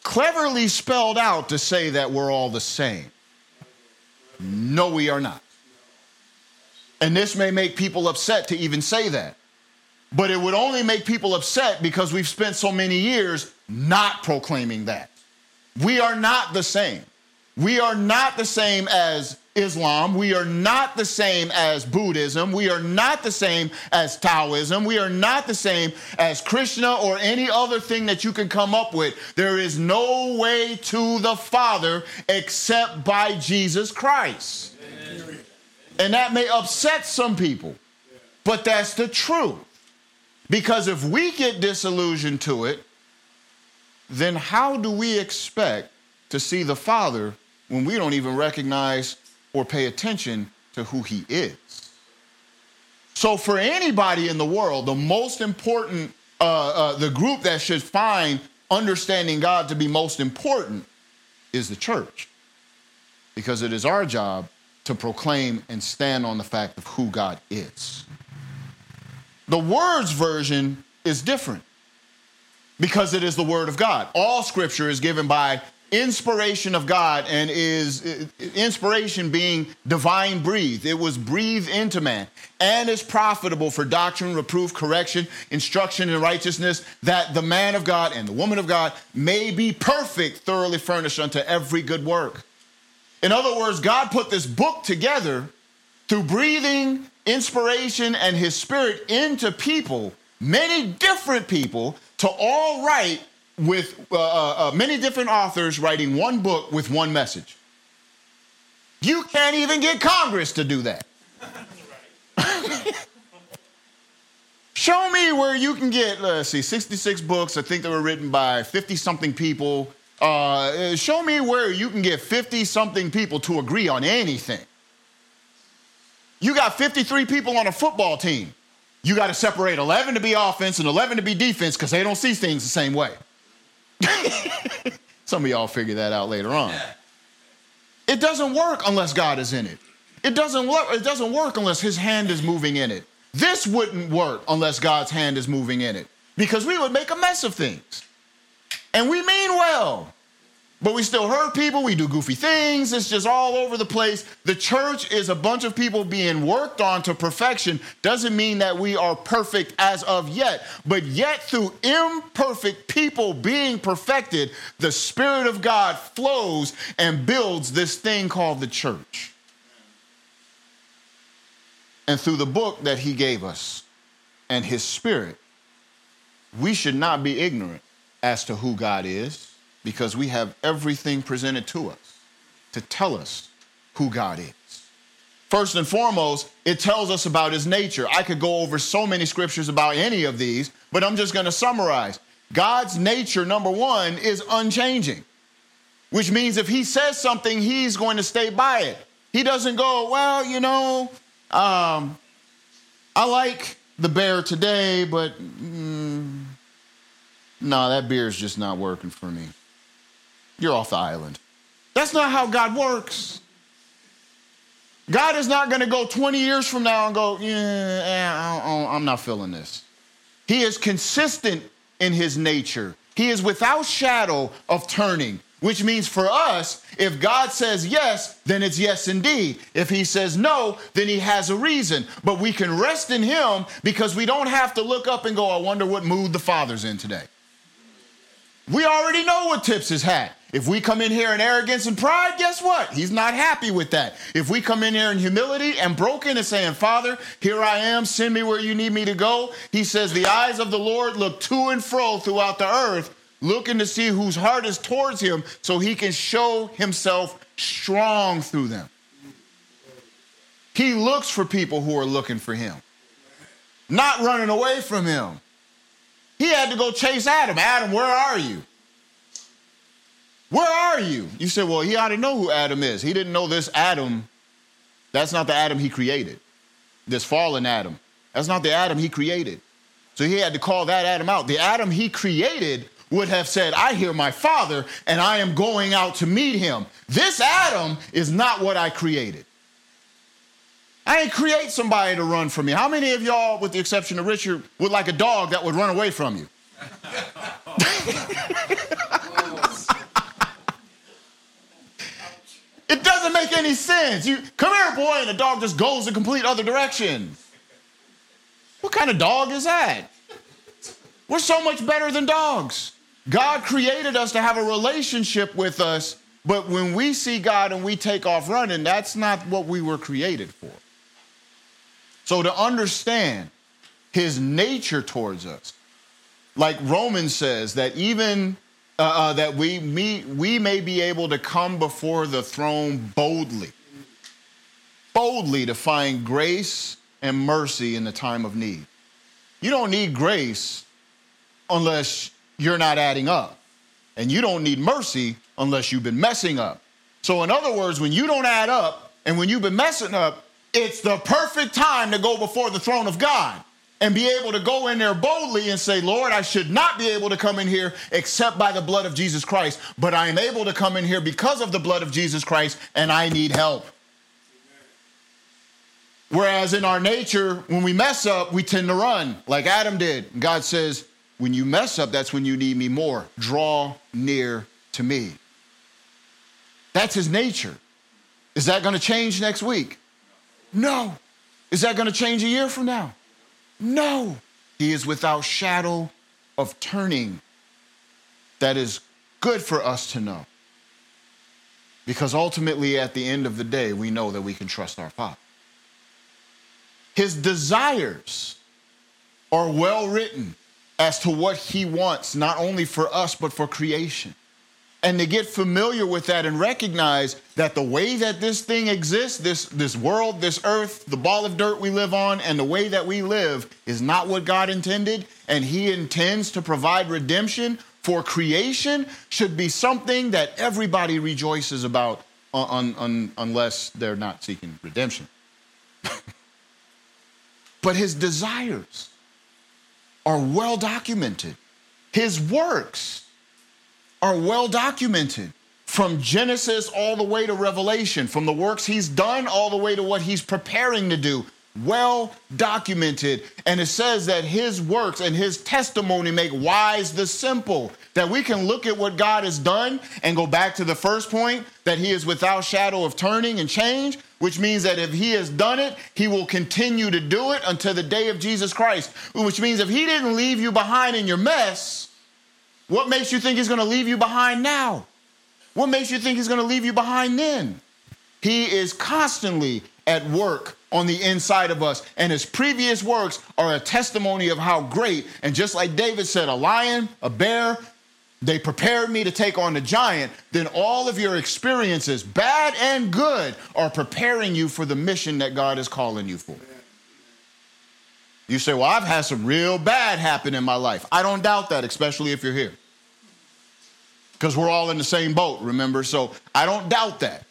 Cleverly spelled out to say that we're all the same. No, we are not. And this may make people upset to even say that. But it would only make people upset because we've spent so many years not proclaiming that. We are not the same. We are not the same as Islam. We are not the same as Buddhism. We are not the same as Taoism. We are not the same as Krishna or any other thing that you can come up with. There is no way to the Father except by Jesus Christ. Amen. And that may upset some people, but that's the truth. Because if we get disillusioned to it, then how do we expect to see the Father when we don't even recognize or pay attention to who he is? So for anybody in the world, the most important, the group that should find understanding God to be most important is the church. Because it is our job to proclaim and stand on the fact of who God is. The Word's version is different because it is the Word of God. All Scripture is given by inspiration of God, and is inspiration being divine breathed. It was breathed into man and is profitable for doctrine, reproof, correction, instruction in righteousness, that the man of God and the woman of God may be perfect, thoroughly furnished unto every good work. In other words, God put this book together through breathing, inspiration, and his Spirit into people, many different people, to all write with many different authors writing one book with one message. You can't even get Congress to do that. Show me where you can get, 66 books. I think they were written by 50-something people. Show me where you can get 50-something people to agree on anything. You got 53 people on a football team. You got to separate 11 to be offense and 11 to be defense because they don't see things the same way. Some of y'all figure that out later on. It doesn't work unless God is in it. It doesn't work unless his hand is moving in it. This wouldn't work unless God's hand is moving in it, because we would make a mess of things. And we mean well, but we still hurt people. We do goofy things. It's just all over the place. The church is a bunch of people being worked on to perfection. Doesn't mean that we are perfect as of yet, but yet through imperfect people being perfected, the Spirit of God flows and builds this thing called the church. And through the book that he gave us and his Spirit, we should not be ignorant as to who God is, because we have everything presented to us to tell us who God is. First and foremost, it tells us about his nature. I could go over so many scriptures about any of these, but I'm just going to summarize. God's nature, number one, is unchanging, which means if he says something, he's going to stay by it. He doesn't go, well, you know, I like the beer today, but no, that beer's just not working for me. You're off the island. That's not how God works. God is not going to go 20 years from now and go, I'm not feeling this. He is consistent in his nature. He is without shadow of turning, which means for us, if God says yes, then it's yes indeed. If he says no, then he has a reason. But we can rest in him because we don't have to look up and go, I wonder what mood the Father's in today. We already know what tips his hat. If we come in here in arrogance and pride, guess what? He's not happy with that. If we come in here in humility and broken and saying, Father, here I am, send me where you need me to go. He says, the eyes of the Lord look to and fro throughout the earth, looking to see whose heart is towards him so he can show himself strong through them. He looks for people who are looking for him, not running away from him. He had to go chase Adam. Adam, where are you? Where are you? You said, well, he ought to know who Adam is. He didn't know this Adam. That's not the Adam he created. This fallen Adam. That's not the Adam he created. So he had to call that Adam out. The Adam he created would have said, I hear my Father and I am going out to meet him. This Adam is not what I created. I didn't create somebody to run from me. How many of y'all, with the exception of Richard, would like a dog that would run away from you? It doesn't make any sense. You come here, boy, and the dog just goes the complete other direction. What kind of dog is that? We're so much better than dogs. God created us to have a relationship with us, but when we see God and we take off running, that's not what we were created for. So to understand his nature towards us, like Romans says, that even that we may be able to come before the throne boldly to find grace and mercy in the time of need. You don't need grace unless you're not adding up. And you don't need mercy unless you've been messing up. So in other words, when you don't add up and when you've been messing up, it's the perfect time to go before the throne of God and be able to go in there boldly and say, Lord, I should not be able to come in here except by the blood of Jesus Christ, but I am able to come in here because of the blood of Jesus Christ, and I need help. Whereas in our nature, when we mess up, we tend to run like Adam did. God says, when you mess up, that's when you need me more. Draw near to me. That's his nature. Is that going to change next week? No. Is that going to change a year from now? No. He is without shadow of turning. That is good for us to know, because ultimately at the end of the day, we know that we can trust our Father. His desires are well written. as to what he wants, not only for us, but for creation. And to get familiar with that and recognize that the way that this thing exists, this world, this earth, the ball of dirt we live on, and the way that we live is not what God intended, and he intends to provide redemption for creation, should be something that everybody rejoices about unless they're not seeking redemption. But his desires are well documented. His works are well documented from Genesis all the way to Revelation, from the works he's done all the way to what he's preparing to do, well documented. And it says that his works and his testimony make wise the simple, that we can look at what God has done and go back to the first point, that he is without shadow of turning and change, which means that if he has done it, he will continue to do it until the day of Jesus Christ, which means if he didn't leave you behind in your mess, what makes you think he's going to leave you behind now? What makes you think he's going to leave you behind then? He is constantly at work on the inside of us, and his previous works are a testimony of how great, and just like David said, a lion, a bear, they prepared me to take on the giant, then all of your experiences, bad and good, are preparing you for the mission that God is calling you for. You say, well, I've had some real bad happen in my life. I don't doubt that, especially if you're here. Because we're all in the same boat, remember? So I don't doubt that.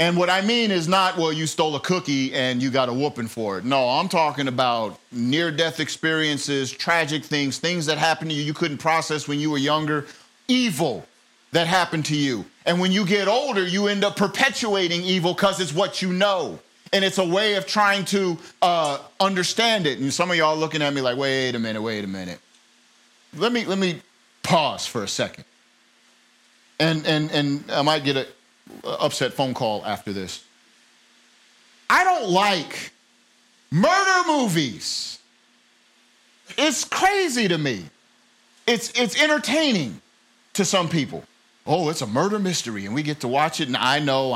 And what I mean is not, well, you stole a cookie and you got a whooping for it. No, I'm talking about near-death experiences, tragic things, things that happened to you couldn't process when you were younger, evil that happened to you. And when you get older, you end up perpetuating evil because it's what you know. And it's a way of trying to understand it. And some of y'all looking at me like, wait a minute. Let me pause for a second. And I might get an upset phone call after this. I don't like murder movies. It's crazy to me. It's entertaining to some people. Oh, it's a murder mystery, and we get to watch it, and I know.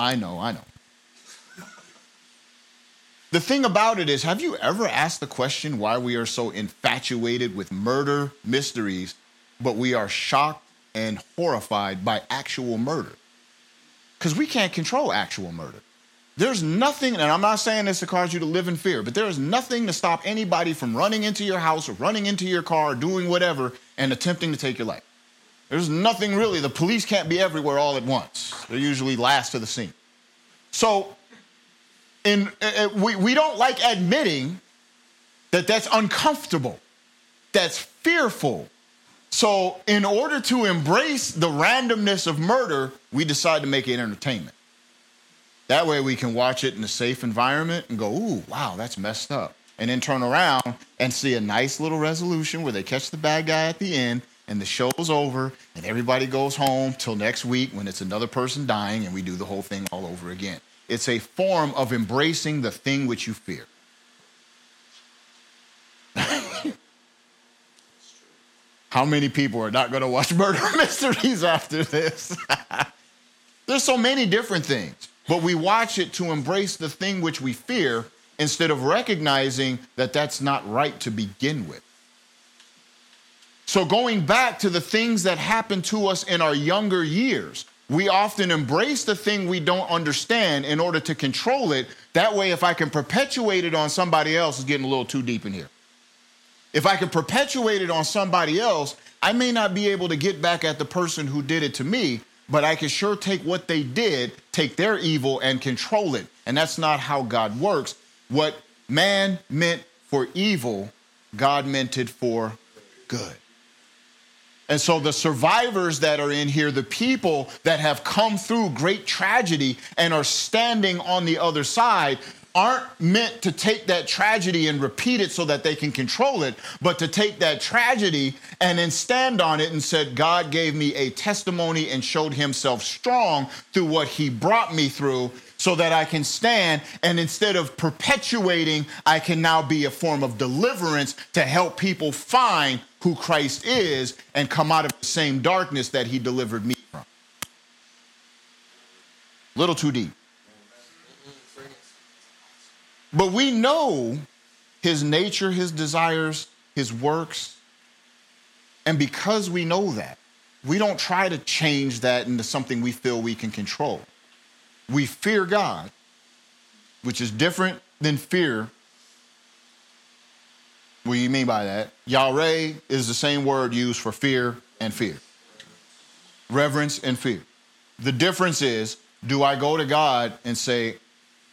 The thing about it is, have you ever asked the question why we are so infatuated with murder mysteries, but we are shocked and horrified by actual murder? Because we can't control actual murder. There's nothing, and I'm not saying this to cause you to live in fear, but there is nothing to stop anybody from running into your house or running into your car, doing whatever, and attempting to take your life. There's nothing really. The police can't be everywhere all at once. They're usually last to the scene. So, we don't like admitting that that's uncomfortable, that's fearful. So in order to embrace the randomness of murder, we decide to make it entertainment. That way we can watch it in a safe environment and go, ooh, wow, that's messed up. And then turn around and see a nice little resolution where they catch the bad guy at the end and the show's over and everybody goes home till next week when it's another person dying and we do the whole thing all over again. It's a form of embracing the thing which you fear. How many people are not going to watch murder mysteries after this? There's so many different things, but we watch it to embrace the thing which we fear instead of recognizing that that's not right to begin with. So going back to the things that happen to us in our younger years, we often embrace the thing we don't understand in order to control it. That way, if I can perpetuate it on somebody else, it's getting a little too deep in here. If I can perpetuate it on somebody else, I may not be able to get back at the person who did it to me, but I can sure take what they did, take their evil, and control it. And that's not how God works. What man meant for evil, God meant it for good. And so the survivors that are in here, the people that have come through great tragedy and are standing on the other side, aren't meant to take that tragedy and repeat it so that they can control it, but to take that tragedy and then stand on it and said, God gave me a testimony and showed himself strong through what he brought me through so that I can stand. And instead of perpetuating, I can now be a form of deliverance to help people find who Christ is and come out of the same darkness that he delivered me from. A little too deep. But we know his nature, his desires, his works, And because we know that, we don't try to change that into something we feel we can control. We fear God, which is different than fear. What do you mean by that? Yireh is the same word used for fear and fear. Reverence and fear. The difference is, do I go to God and say,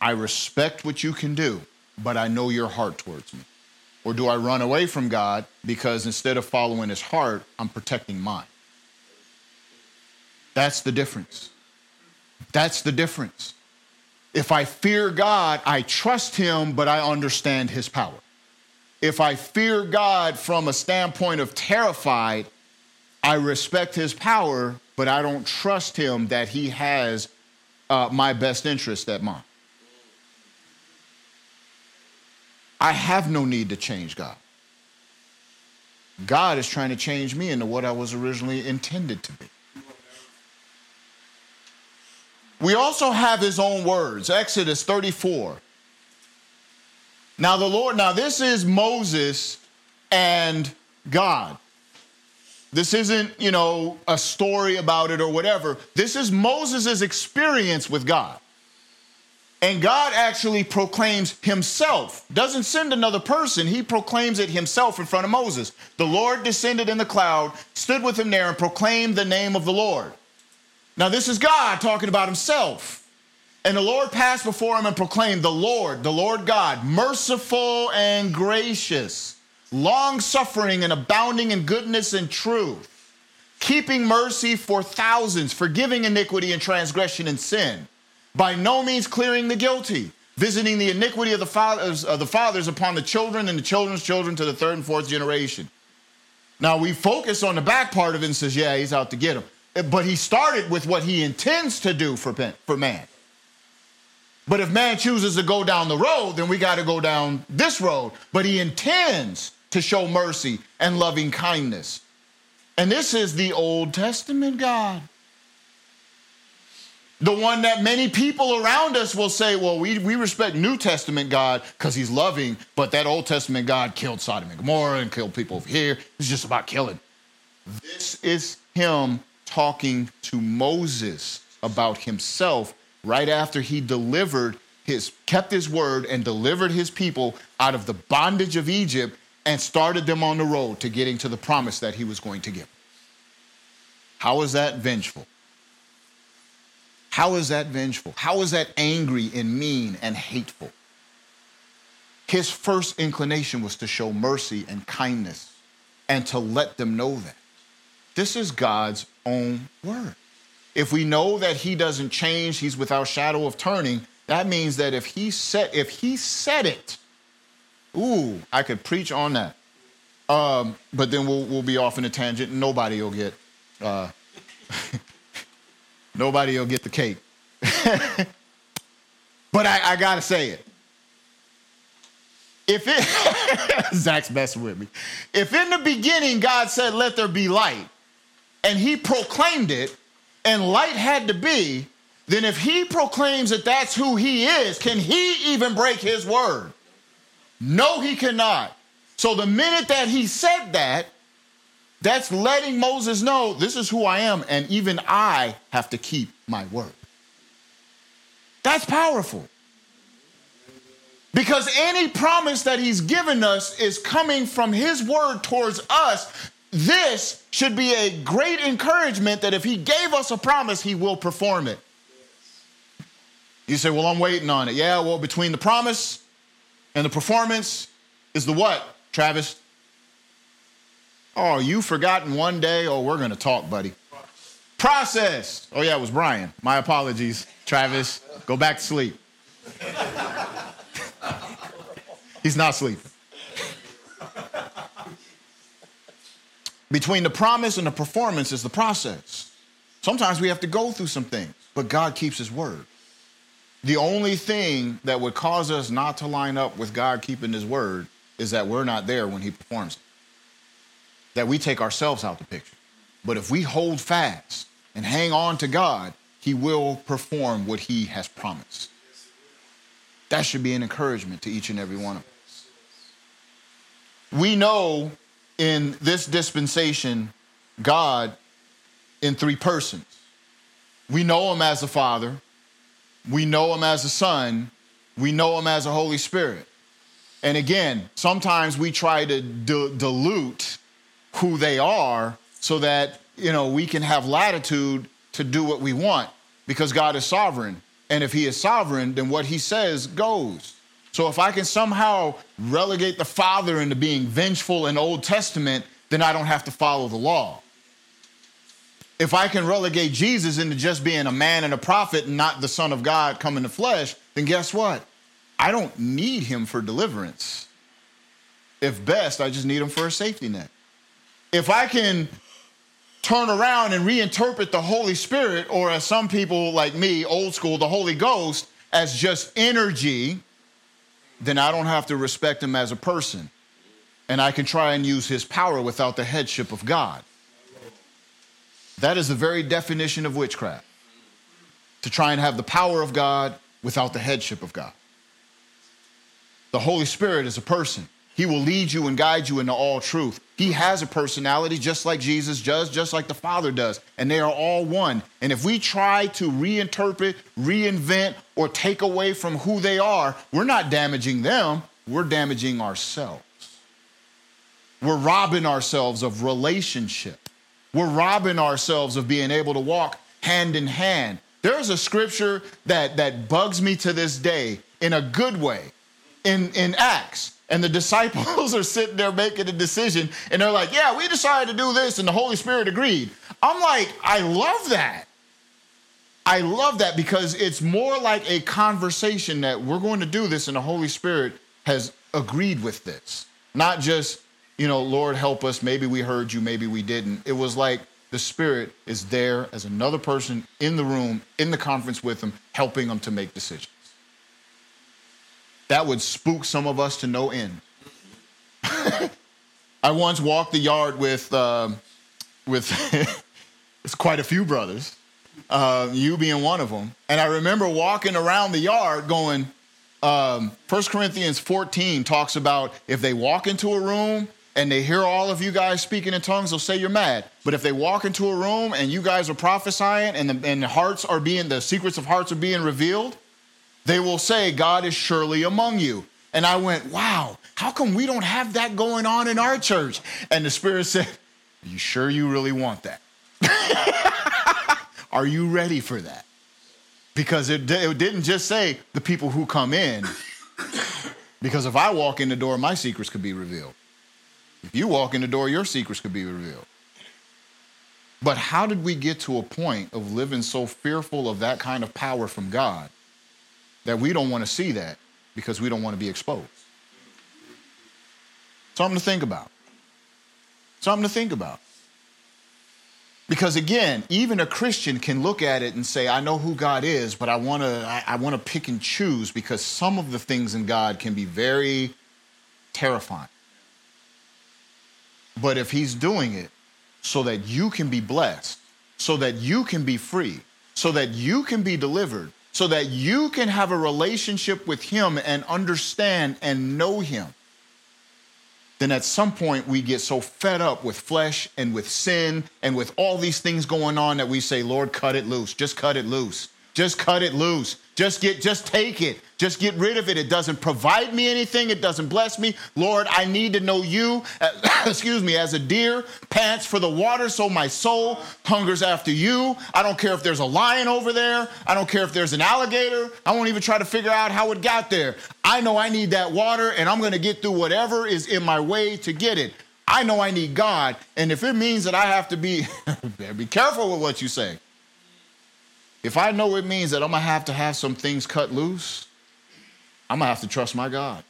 I respect what you can do, but I know your heart towards me? Or do I run away from God because instead of following his heart, I'm protecting mine? That's the difference. That's the difference. If I fear God, I trust him, but I understand his power. If I fear God from a standpoint of terrified, I respect his power, but I don't trust him that he has my best interest at mind. I have no need to change God. God is trying to change me into what I was originally intended to be. We also have his own words, Exodus 34. Now this is Moses and God. This isn't, a story about it or whatever. This is Moses' experience with God. And God actually proclaims himself, doesn't send another person. He proclaims it himself in front of Moses. The Lord descended in the cloud, stood with him there, and proclaimed the name of the Lord. Now, this is God talking about himself. And the Lord passed before him and proclaimed, the Lord God, merciful and gracious, long-suffering and abounding in goodness and truth, keeping mercy for thousands, forgiving iniquity and transgression and sin, by no means clearing the guilty, visiting the iniquity of the fathers upon the children and the children's children to the third and fourth generation. Now, we focus on the back part of it and says, yeah, he's out to get him. But he started with what he intends to do for man. But if man chooses to go down the road, then we got to go down this road. But he intends to show mercy and loving kindness. And this is the Old Testament God. The one that many people around us will say, well, we respect New Testament God because he's loving, but that Old Testament God killed Sodom and Gomorrah and killed people over here. It's just about killing. This is him talking to Moses about himself right after he kept his word and delivered his people out of the bondage of Egypt and started them on the road to getting to the promise that he was going to give. How is that vengeful? How is that vengeful? How is that angry and mean and hateful? His first inclination was to show mercy and kindness and to let them know that. This is God's own word. If we know that he doesn't change, he's without shadow of turning, that means that if he said it, I could preach on that. But then we'll be off in a tangent and nobody will get... Nobody will get the cake. But I got to say it. Zach's messing with me. If in the beginning God said, let there be light, and he proclaimed it, and light had to be, then if he proclaims that that's who he is, can he even break his word? No, he cannot. So the minute that he said that, that's letting Moses know this is who I am, and even I have to keep my word. That's powerful. Because any promise that he's given us is coming from his word towards us. This should be a great encouragement that if he gave us a promise, he will perform it. You say, well, I'm waiting on it. Yeah, well, between the promise and the performance is the what, Travis? Oh, you forgotten one day? Oh, we're going to talk, buddy. Process. Oh, yeah, it was Brian. My apologies, Travis. Go back to sleep. He's not sleeping. Between the promise and the performance is the process. Sometimes we have to go through some things, but God keeps his word. The only thing that would cause us not to line up with God keeping his word is that we're not there when he performs it. That we take ourselves out the picture. But if we hold fast and hang on to God, he will perform what he has promised. That should be an encouragement to each and every one of us. We know in this dispensation, God in three persons. We know him as the Father. We know him as the Son. We know him as the Holy Spirit. And again, sometimes we try to dilute who they are so that, you know, we can have latitude to do what we want because God is sovereign. And if he is sovereign, then what he says goes. So if I can somehow relegate the Father into being vengeful in Old Testament, then I don't have to follow the law. If I can relegate Jesus into just being a man and a prophet and not the Son of God come in the flesh, then guess what? I don't need him for deliverance. If best, I just need him for a safety net. If I can turn around and reinterpret the Holy Spirit, or as some people like me, old school, the Holy Ghost, as just energy, then I don't have to respect him as a person. And I can try and use his power without the headship of God. That is the very definition of witchcraft, to try and have the power of God without the headship of God. The Holy Spirit is a person. He will lead you and guide you into all truth. He has a personality just like Jesus does, just like the Father does, and they are all one. And if we try to reinterpret, reinvent, or take away from who they are, we're not damaging them, we're damaging ourselves. We're robbing ourselves of relationship. We're robbing ourselves of being able to walk hand in hand. There's a scripture that bugs me to this day in a good way. In Acts, and the disciples are sitting there making a decision, and they're like, yeah, we decided to do this, and the Holy Spirit agreed. I'm like, I love that. I love that because it's more like a conversation that we're going to do this, and the Holy Spirit has agreed with this. Not just, you know, Lord, help us. Maybe we heard you, maybe we didn't. It was like the Spirit is there as another person in the room, in the conference with them, helping them to make decisions. That would spook some of us to no end. I once walked the yard with it's quite a few brothers, you being one of them. And I remember walking around the yard going, 1 Corinthians 14 talks about if they walk into a room and they hear all of you guys speaking in tongues, they'll say you're mad. But if they walk into a room and you guys are prophesying and the secrets of hearts are being revealed, they will say, God is surely among you. And I went, wow, how come we don't have that going on in our church? And the Spirit said, are you sure you really want that? Are you ready for that? Because it didn't just say the people who come in. Because if I walk in the door, my secrets could be revealed. If you walk in the door, your secrets could be revealed. But how did we get to a point of living so fearful of that kind of power from God that we don't want to see that because we don't want to be exposed? Something to think about. Something to think about. Because again, even a Christian can look at it and say, I know who God is, but I want to pick and choose because some of the things in God can be very terrifying. But if he's doing it so that you can be blessed, so that you can be free, so that you can be delivered, so that you can have a relationship with him and understand and know him, then at some point we get so fed up with flesh and with sin and with all these things going on that we say, Lord, cut it loose. Just cut it loose. Just cut it loose. Just take it. Just get rid of it. It doesn't provide me anything. It doesn't bless me. Lord, I need to know you, as a deer pants for the water, so my soul hungers after you. I don't care if there's a lion over there. I don't care if there's an alligator. I won't even try to figure out how it got there. I know I need that water, and I'm going to get through whatever is in my way to get it. I know I need God, and if it means that I have to be careful with what you say. If I know it means that I'm going to have some things cut loose, I'm going to have to trust my God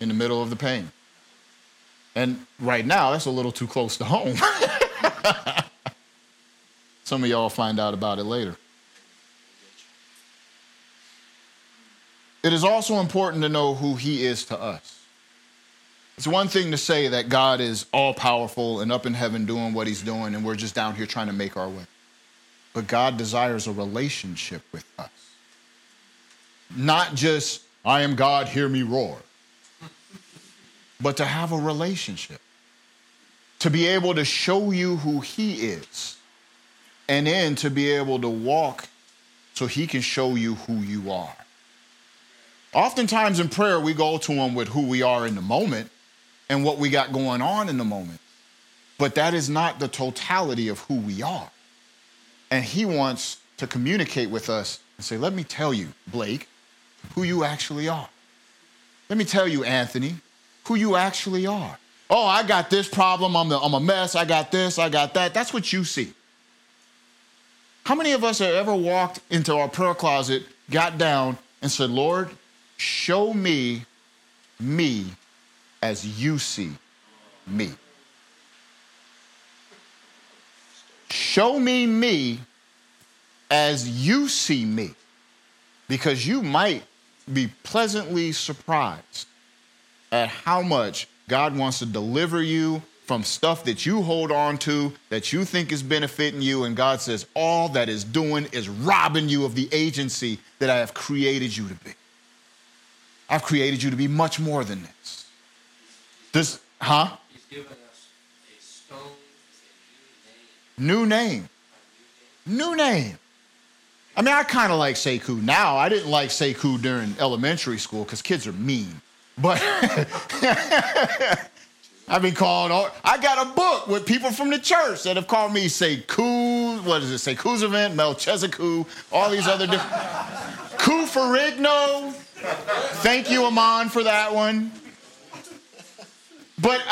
in the middle of the pain. And right now, that's a little too close to home. Some of y'all find out about it later. It is also important to know who he is to us. It's one thing to say that God is all-powerful and up in heaven doing what he's doing, and we're just down here trying to make our way. But God desires a relationship with us. Not just, I am God, hear me roar. But to have a relationship. to be able to show you who he is, and then to be able to walk so he can show you who you are. Oftentimes in prayer, we go to him with who we are in the moment and what we got going on in the moment. But that is not the totality of who we are. And he wants to communicate with us and say, let me tell you, Blake, who you actually are. Let me tell you, Anthony, who you actually are. Oh, I got this problem. I'm a mess. I got this. I got that. That's what you see. How many of us have ever walked into our prayer closet, got down, and said, Lord, show me as you see me. Show me as you see me, because you might be pleasantly surprised at how much God wants to deliver you from stuff that you hold on to, that you think is benefiting you, and God says, all that is doing is robbing you of the agency that I have created you to be. I've created you to be much more than this. He's given us a stone, a new name. New name. I mean, I kind of like Sekou now. I didn't like Sekou during elementary school because kids are mean. But I've been called, I got a book with people from the church that have called me Sekou, Sekou's event, Melchizedeku, all these other different, Ku Ferrigno. Thank you, Amon, for that one. But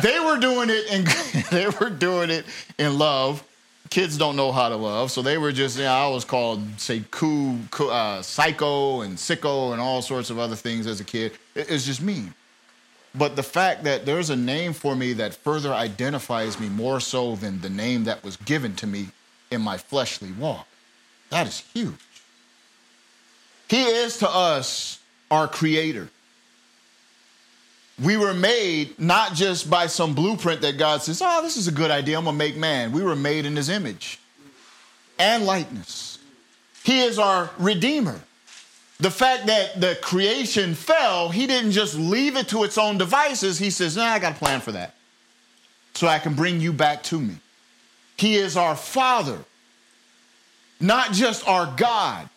they were doing it, and they were doing it in love. Kids don't know how to love, so they were just, I was called psycho and sicko and all sorts of other things as a kid. It's just mean. But the fact that there's a name for me that further identifies me more so than the name that was given to me in my fleshly walk, that is huge. He is to us our creator. We were made not just by some blueprint that God says, oh, this is a good idea, I'm going to make man. We were made in his image and likeness. He is our redeemer. The fact that the creation fell, he didn't just leave it to its own devices. He says, I got a plan for that so I can bring you back to me. He is our Father, not just our God.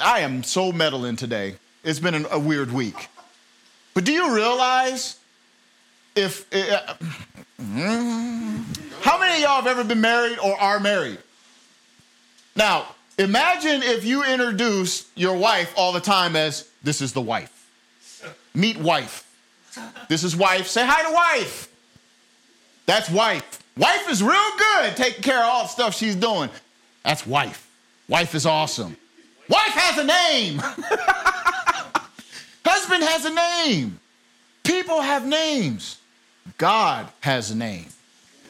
I am so meddling today. It's been a weird week. But do you realize how many of y'all have ever been married or are married? Now, imagine if you introduce your wife all the time as, this is the wife. Meet wife. This is wife. Say hi to wife. That's wife. Wife is real good taking care of all the stuff she's doing. That's wife. Wife is awesome. Wife has a name. Husband has a name. People have names. God has a name.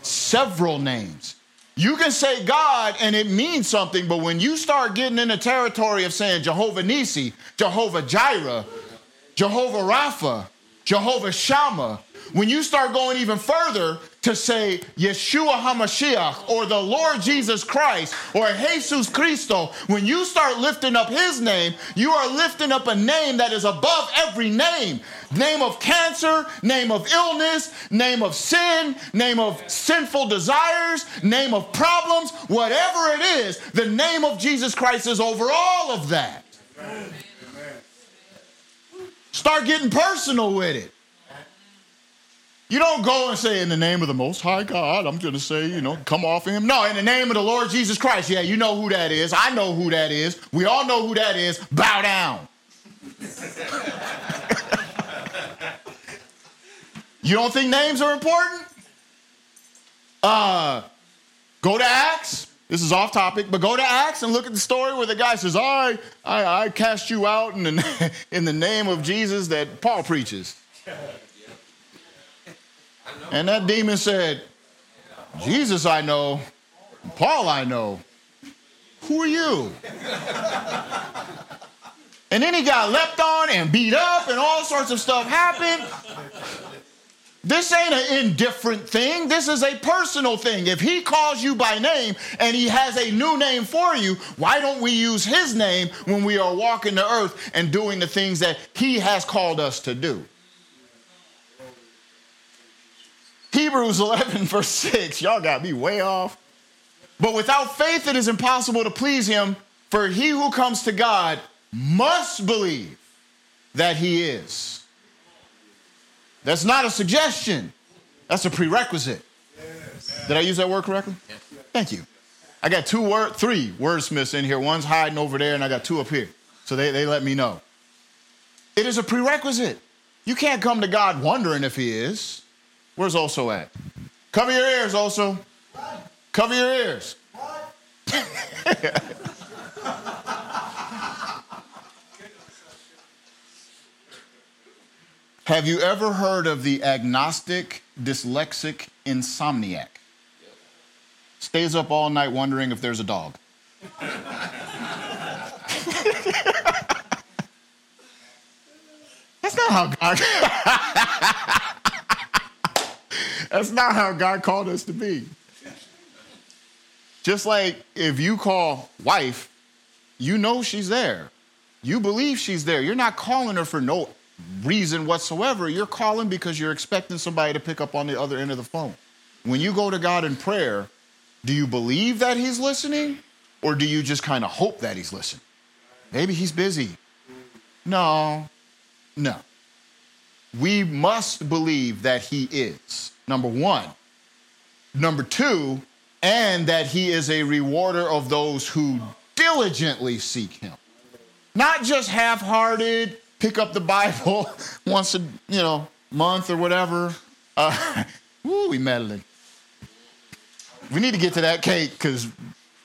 Several names. You can say God and it means something, but when you start getting in the territory of saying Jehovah Nissi, Jehovah Jireh, Jehovah Rapha, Jehovah Shammah, when you start going even further to say Yeshua HaMashiach or the Lord Jesus Christ or Jesus Christo, when you start lifting up his name, you are lifting up a name that is above every name. Name of cancer, name of illness, name of sin, name of sinful desires, name of problems, whatever it is, the name of Jesus Christ is over all of that. Start getting personal with it. You don't go and say, in the name of the Most High God, I'm going to say, come off of him. No, in the name of the Lord Jesus Christ. Yeah, you know who that is. I know who that is. We all know who that is. Bow down. You don't think names are important? Go to Acts. This is off topic, but go to Acts and look at the story where the guy says, I cast you out in the name of Jesus that Paul preaches. And that demon said, Jesus I know, Paul I know. Who are you? And then he got leapt on and beat up and all sorts of stuff happened. This ain't an indifferent thing. This is a personal thing. If he calls you by name and he has a new name for you, why don't we use his name when we are walking the earth and doing the things that he has called us to do? Hebrews 11, verse 6. Y'all got me way off. But without faith, it is impossible to please him. For he who comes to God must believe that he is. That's not a suggestion. That's a prerequisite. Yes. Did I use that word correctly? Yes. Thank you. I got three wordsmiths in here. One's hiding over there, and I got two up here. So they let me know. It is a prerequisite. You can't come to God wondering if he is. Where's Olso at? Cover your ears, Olso. What? Cover your ears. What? Have you ever heard of the agnostic, dyslexic insomniac? Stays up all night wondering if there's a dog. That's not how God... That's not how God called us to be. Just like if you call wife, you know she's there. You believe she's there. You're not calling her for no reason whatsoever. You're calling because you're expecting somebody to pick up on the other end of the phone. When you go to God in prayer, do you believe that he's listening, or do you just kind of hope that he's listening? Maybe he's busy. No. We must believe that he is, number one. Number two, and that he is a rewarder of those who diligently seek him. Not just half-hearted, pick up the Bible once a month or whatever. We meddling. We need to get to that cake because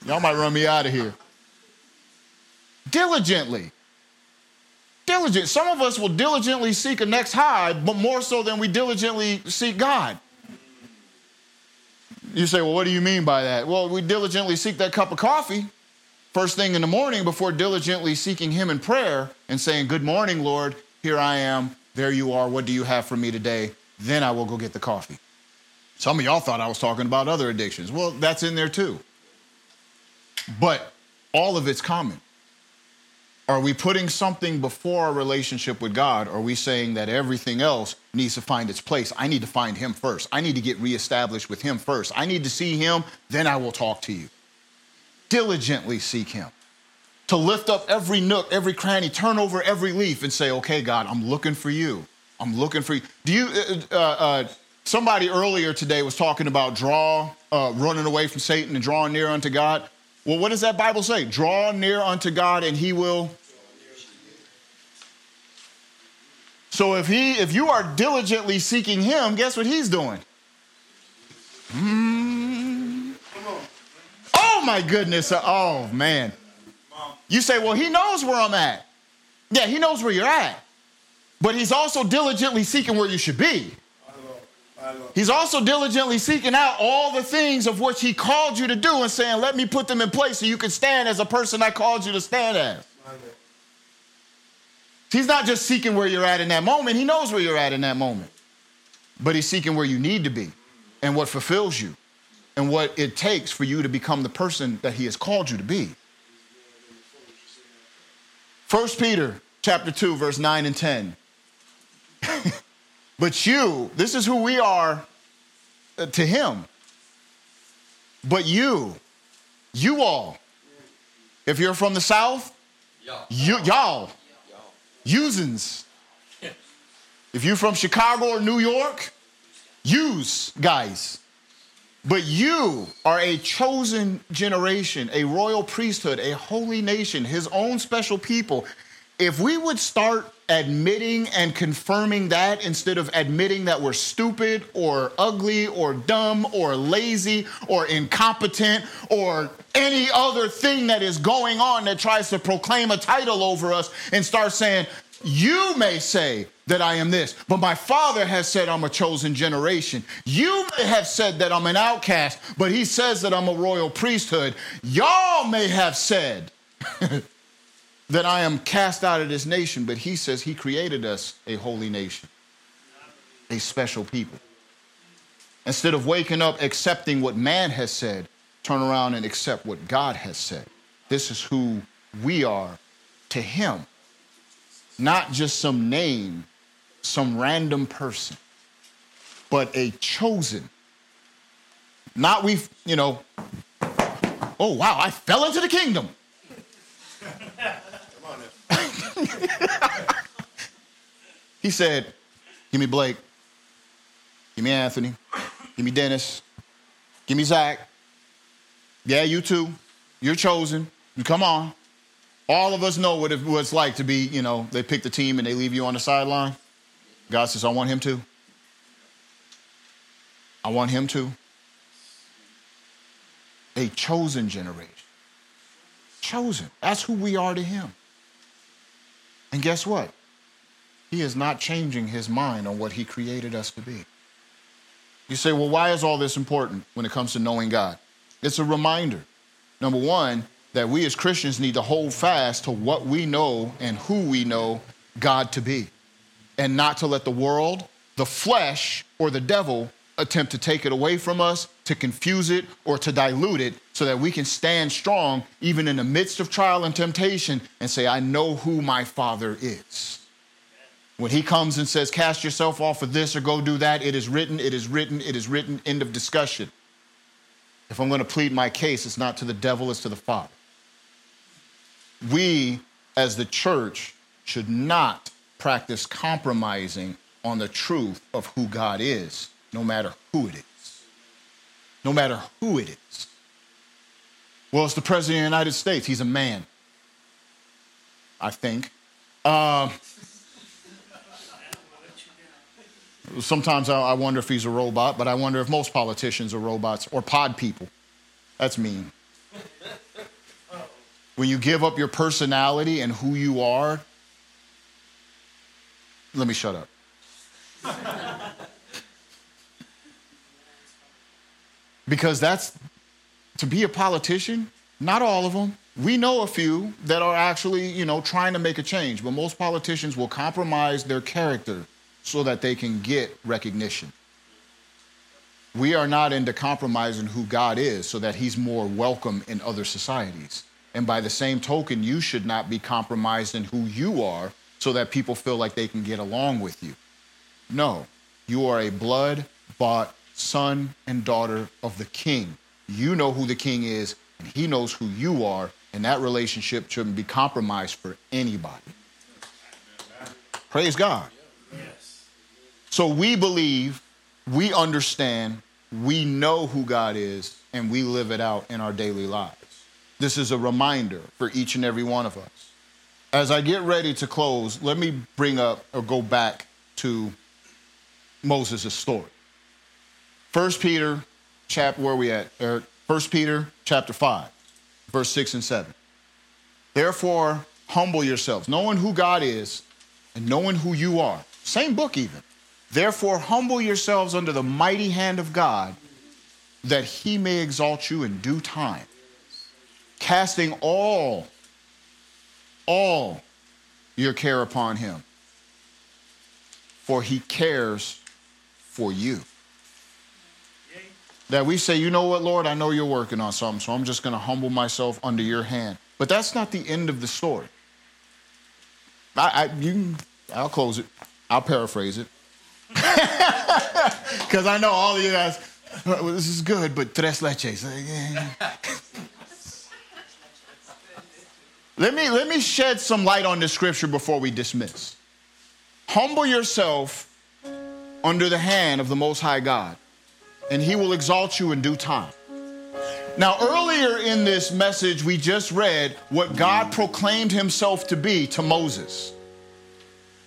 y'all might run me out of here. Diligently. Diligent. Some of us will diligently seek a next high, but more so than we diligently seek God. You say, well, what do you mean by that? Well, we diligently seek that cup of coffee first thing in the morning before diligently seeking him in prayer and saying, good morning, Lord, here I am, there you are, what do you have for me today? Then I will go get the coffee. Some of y'all thought I was talking about other addictions. Well, that's in there too. But all of it's common. Are we putting something before our relationship with God? Or are we saying that everything else needs to find its place? I need to find him first. I need to get reestablished with him first. I need to see him, then I will talk to you. Diligently seek him. To lift up every nook, every cranny, turn over every leaf and say, okay, God, I'm looking for you. I'm looking for you. Do you... Somebody earlier today was talking about running away from Satan and drawing near unto God. Well, what does that Bible say? Draw near unto God and he will. So if you are diligently seeking him, guess what he's doing? Oh my goodness. Oh man. You say, well, he knows where I'm at. Yeah, he knows where you're at, but he's also diligently seeking where you should be. He's also diligently seeking out all the things of which he called you to do and saying, let me put them in place so you can stand as a person I called you to stand as. He's not just seeking where you're at in that moment. He knows where you're at in that moment. But he's seeking where you need to be and what fulfills you and what it takes for you to become the person that he has called you to be. 1 Peter chapter 2, verse 9 and 10. But you, this is who we are to him. But you all, if you're from the South, y'all, usins. If you're from Chicago or New York, use guys. But you are a chosen generation, a royal priesthood, a holy nation, his own special people. If we would start admitting and confirming that instead of admitting that we're stupid or ugly or dumb or lazy or incompetent or any other thing that is going on that tries to proclaim a title over us and start saying, you may say that I am this, but my father has said I'm a chosen generation. You may have said that I'm an outcast, but he says that I'm a royal priesthood. Y'all may have said... that I am cast out of this nation, but he says he created us a holy nation, a special people. Instead of waking up accepting what man has said, turn around and accept what God has said. This is who we are to him, not just some name, some random person. but a chosen. Not we, you know, oh, wow, I fell into the kingdom. Come on now. He said, give me Blake. Give me Anthony. Give me Dennis. Give me Zach. Yeah, you too. You're chosen. You come on. All of us know what it's like to be, you know, they pick the team and they leave you on the sideline. God says, I want him too. I want him too. A chosen generation. Chosen. That's who we are to him. And guess what? He is not changing his mind on what he created us to be. You say, well, why is all this important when it comes to knowing God? It's a reminder. Number one, that we as Christians need to hold fast to what we know and who we know God to be, and not to let the world, the flesh, or the devil attempt to take it away from us, to confuse it, or to dilute it, so that we can stand strong even in the midst of trial and temptation and say, I know who my Father is. When he comes and says, cast yourself off of this or go do that, it is written, it is written, it is written, end of discussion. If I'm going to plead my case, it's not to the devil, it's to the Father. We, as the church, should not practice compromising on the truth of who God is, no matter who it is. No matter who it is. Well, it's the President of the United States. He's a man, I think. Sometimes I wonder if he's a robot, but I wonder if most politicians are robots or pod people. That's mean. When you give up your personality and who you are, let me shut up. Because that's, to be a politician, not all of them. We know a few that are actually, you know, trying to make a change, but most politicians will compromise their character so that they can get recognition. We are not into compromising who God is so that he's more welcome in other societies. And by the same token, you should not be compromised in who you are so that people feel like they can get along with you. No, you are a blood-bought son and daughter of the King. You know who the King is, and he knows who you are, and that relationship shouldn't be compromised for anybody. Praise God. Yes. So we believe, we understand, we know who God is, and we live it out in our daily lives. This is a reminder for each and every one of us. As I get ready to close, let me bring up or go back to Moses' story. 1 Peter chapter 5, verse 6 and 7. Therefore, humble yourselves, knowing who God is and knowing who you are. Same book even. Therefore, humble yourselves under the mighty hand of God, that he may exalt you in due time. Casting all your care upon him, for he cares for you. That we say, you know what, Lord, I know you're working on something, so I'm just going to humble myself under your hand. But that's not the end of the story. I'll close it. I'll paraphrase it. Because I know all of you guys, well, this is good, but tres leches. Let me shed some light on this scripture before we dismiss. Humble yourself under the hand of the Most High God, and he will exalt you in due time. Now, earlier in this message, we just read what God proclaimed himself to be to Moses.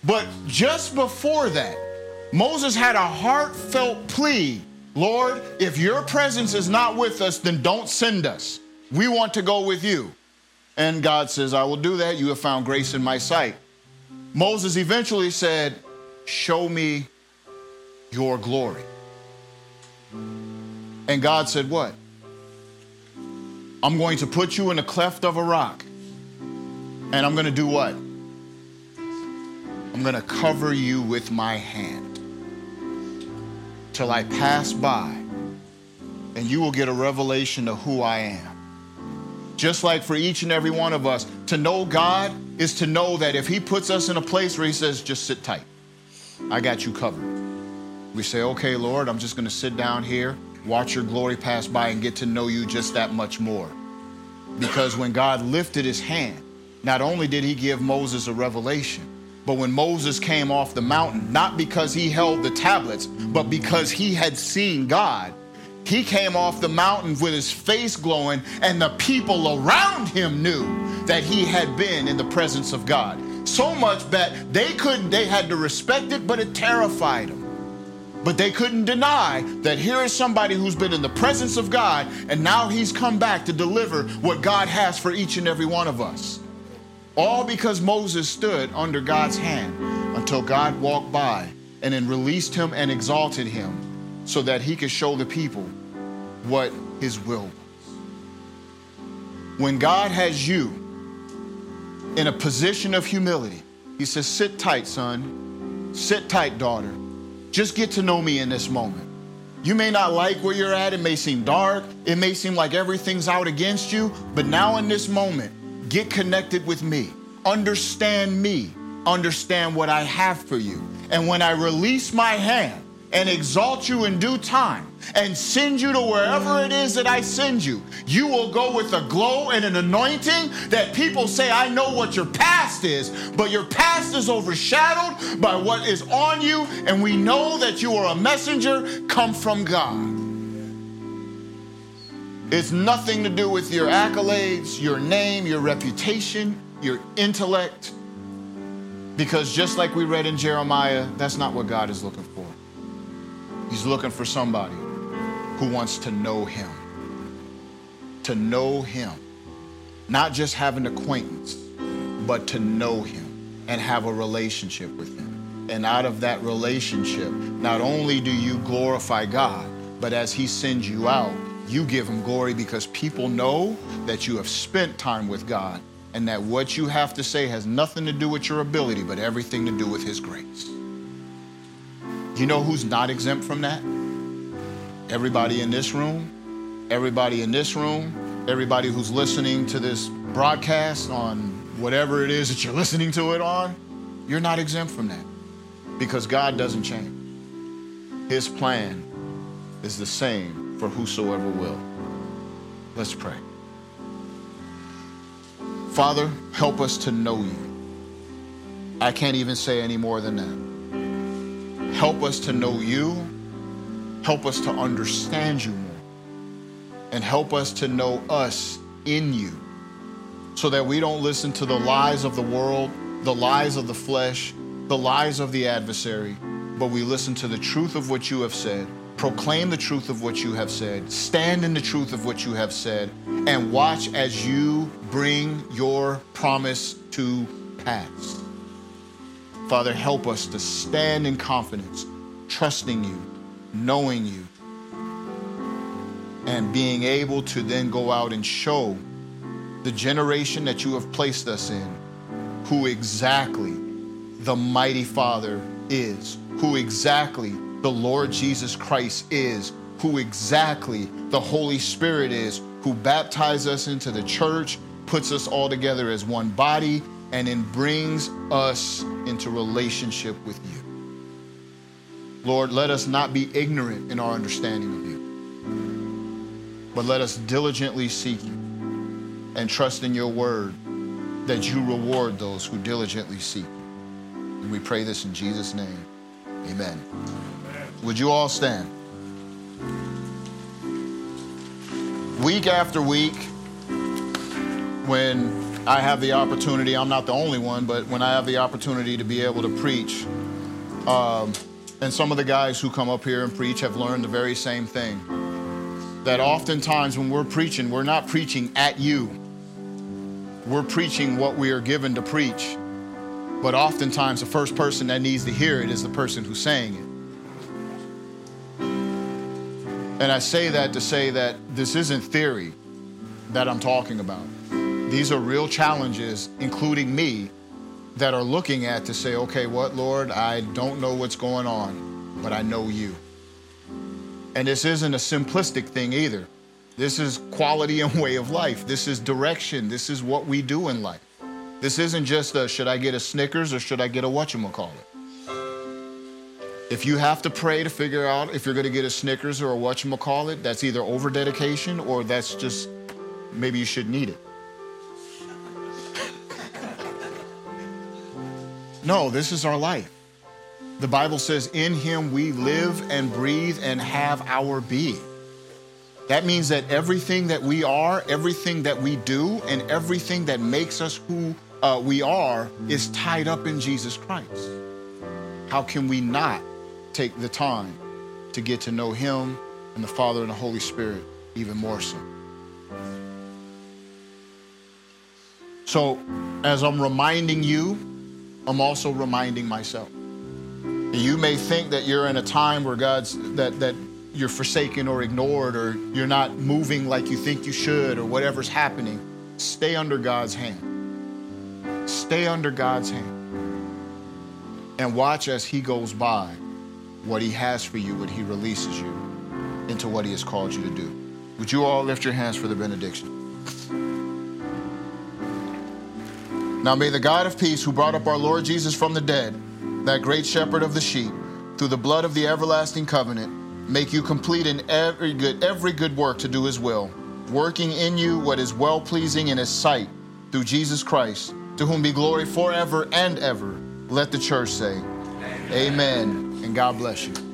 But just before that, Moses had a heartfelt plea. Lord, if your presence is not with us, then don't send us. We want to go with you. And God says, I will do that. You have found grace in my sight. Moses eventually said, show me your glory. And God said, what? I'm going to put you in the cleft of a rock. And I'm going to do what? I'm going to cover you with my hand till I pass by. And you will get a revelation of who I am. Just like for each and every one of us, to know God is to know that if he puts us in a place where he says, just sit tight, I got you covered. We say, okay, Lord, I'm just going to sit down here, watch your glory pass by, and get to know you just that much more. Because when God lifted his hand, not only did he give Moses a revelation, but when Moses came off the mountain, not because he held the tablets, but because he had seen God, he came off the mountain with his face glowing, and the people around him knew that he had been in the presence of God. So much that they had to respect it, but it terrified them. But they couldn't deny that here is somebody who's been in the presence of God, and now he's come back to deliver what God has for each and every one of us. All because Moses stood under God's hand until God walked by and then released him and exalted him so that he could show the people what his will was. When God has you in a position of humility, he says, sit tight, son. Sit tight, daughter. Just get to know me in this moment. You may not like where you're at. It may seem dark. It may seem like everything's out against you. But now in this moment, get connected with me. Understand what I have for you. And when I release my hand and exalt you in due time and send you to wherever it is that I send you, you will go with a glow and an anointing that people say, I know what your past is, but your past is overshadowed by what is on you. And we know that you are a messenger come from God. It's nothing to do with your accolades, your name, your reputation, your intellect. Because just like we read in Jeremiah, that's not what God is looking for. He's looking for somebody who wants to know him. To know him. Not just have an acquaintance, but to know him and have a relationship with him. And out of that relationship, not only do you glorify God, but as he sends you out, you give him glory because people know that you have spent time with God and that what you have to say has nothing to do with your ability, but everything to do with his grace. You know who's not exempt from that? Everybody in this room, everybody who's listening to this broadcast on whatever it is that you're listening to it on, you're not exempt from that because God doesn't change. His plan is the same for whosoever will. Let's pray. Father, help us to know you. I can't even say any more than that. Help us to know you. Help us to understand you more. And help us to know us in you so that we don't listen to the lies of the world, the lies of the flesh, the lies of the adversary, but we listen to the truth of what you have said. Proclaim the truth of what you have said. Stand in the truth of what you have said and watch as you bring your promise to pass. Father, help us to stand in confidence, trusting you, knowing you, and being able to then go out and show the generation that you have placed us in who exactly the mighty Father is, who exactly the Lord Jesus Christ is, who exactly the Holy Spirit is, who baptizes us into the church, puts us all together as one body, and then brings us into relationship with you. Lord, let us not be ignorant in our understanding of you, but let us diligently seek you and trust in your word that you reward those who diligently seek you. And we pray this in Jesus' name. Amen. Would you all stand? Week after week, when I have the opportunity, I'm not the only one, but when I have the opportunity to be able to preach, and some of the guys who come up here and preach have learned the very same thing, that oftentimes when we're preaching, we're not preaching at you. We're preaching what we are given to preach. But oftentimes the first person that needs to hear it is the person who's saying it. And I say that to say that this isn't theory that I'm talking about. These are real challenges, including me, that are looking at to say, okay, what, Lord? I don't know what's going on, but I know you. And this isn't a simplistic thing either. This is quality and way of life. This is direction. This is what we do in life. This isn't just should I get a Snickers or should I get a whatchamacallit? If you have to pray to figure out if you're going to get a Snickers or a whatchamacallit, that's either over dedication or that's just maybe you shouldn't eat it. No, this is our life. The Bible says in him we live and breathe and have our being. That means that everything that we are, everything that we do, and everything that makes us who we are is tied up in Jesus Christ. How can we not take the time to get to know him and the Father and the Holy Spirit even more so? So as I'm reminding you, I'm also reminding myself. You may think that you're in a time where God's, that you're forsaken or ignored or you're not moving like you think you should or whatever's happening. Stay under God's hand. Stay under God's hand. And watch as he goes by what he has for you, what he releases you into what he has called you to do. Would you all lift your hands for the benediction? Now may the God of peace, who brought up our Lord Jesus from the dead, that great shepherd of the sheep, through the blood of the everlasting covenant, make you complete in every good work to do his will, working in you what is well-pleasing in his sight, through Jesus Christ, to whom be glory forever and ever. Let the church say, amen. And God bless you.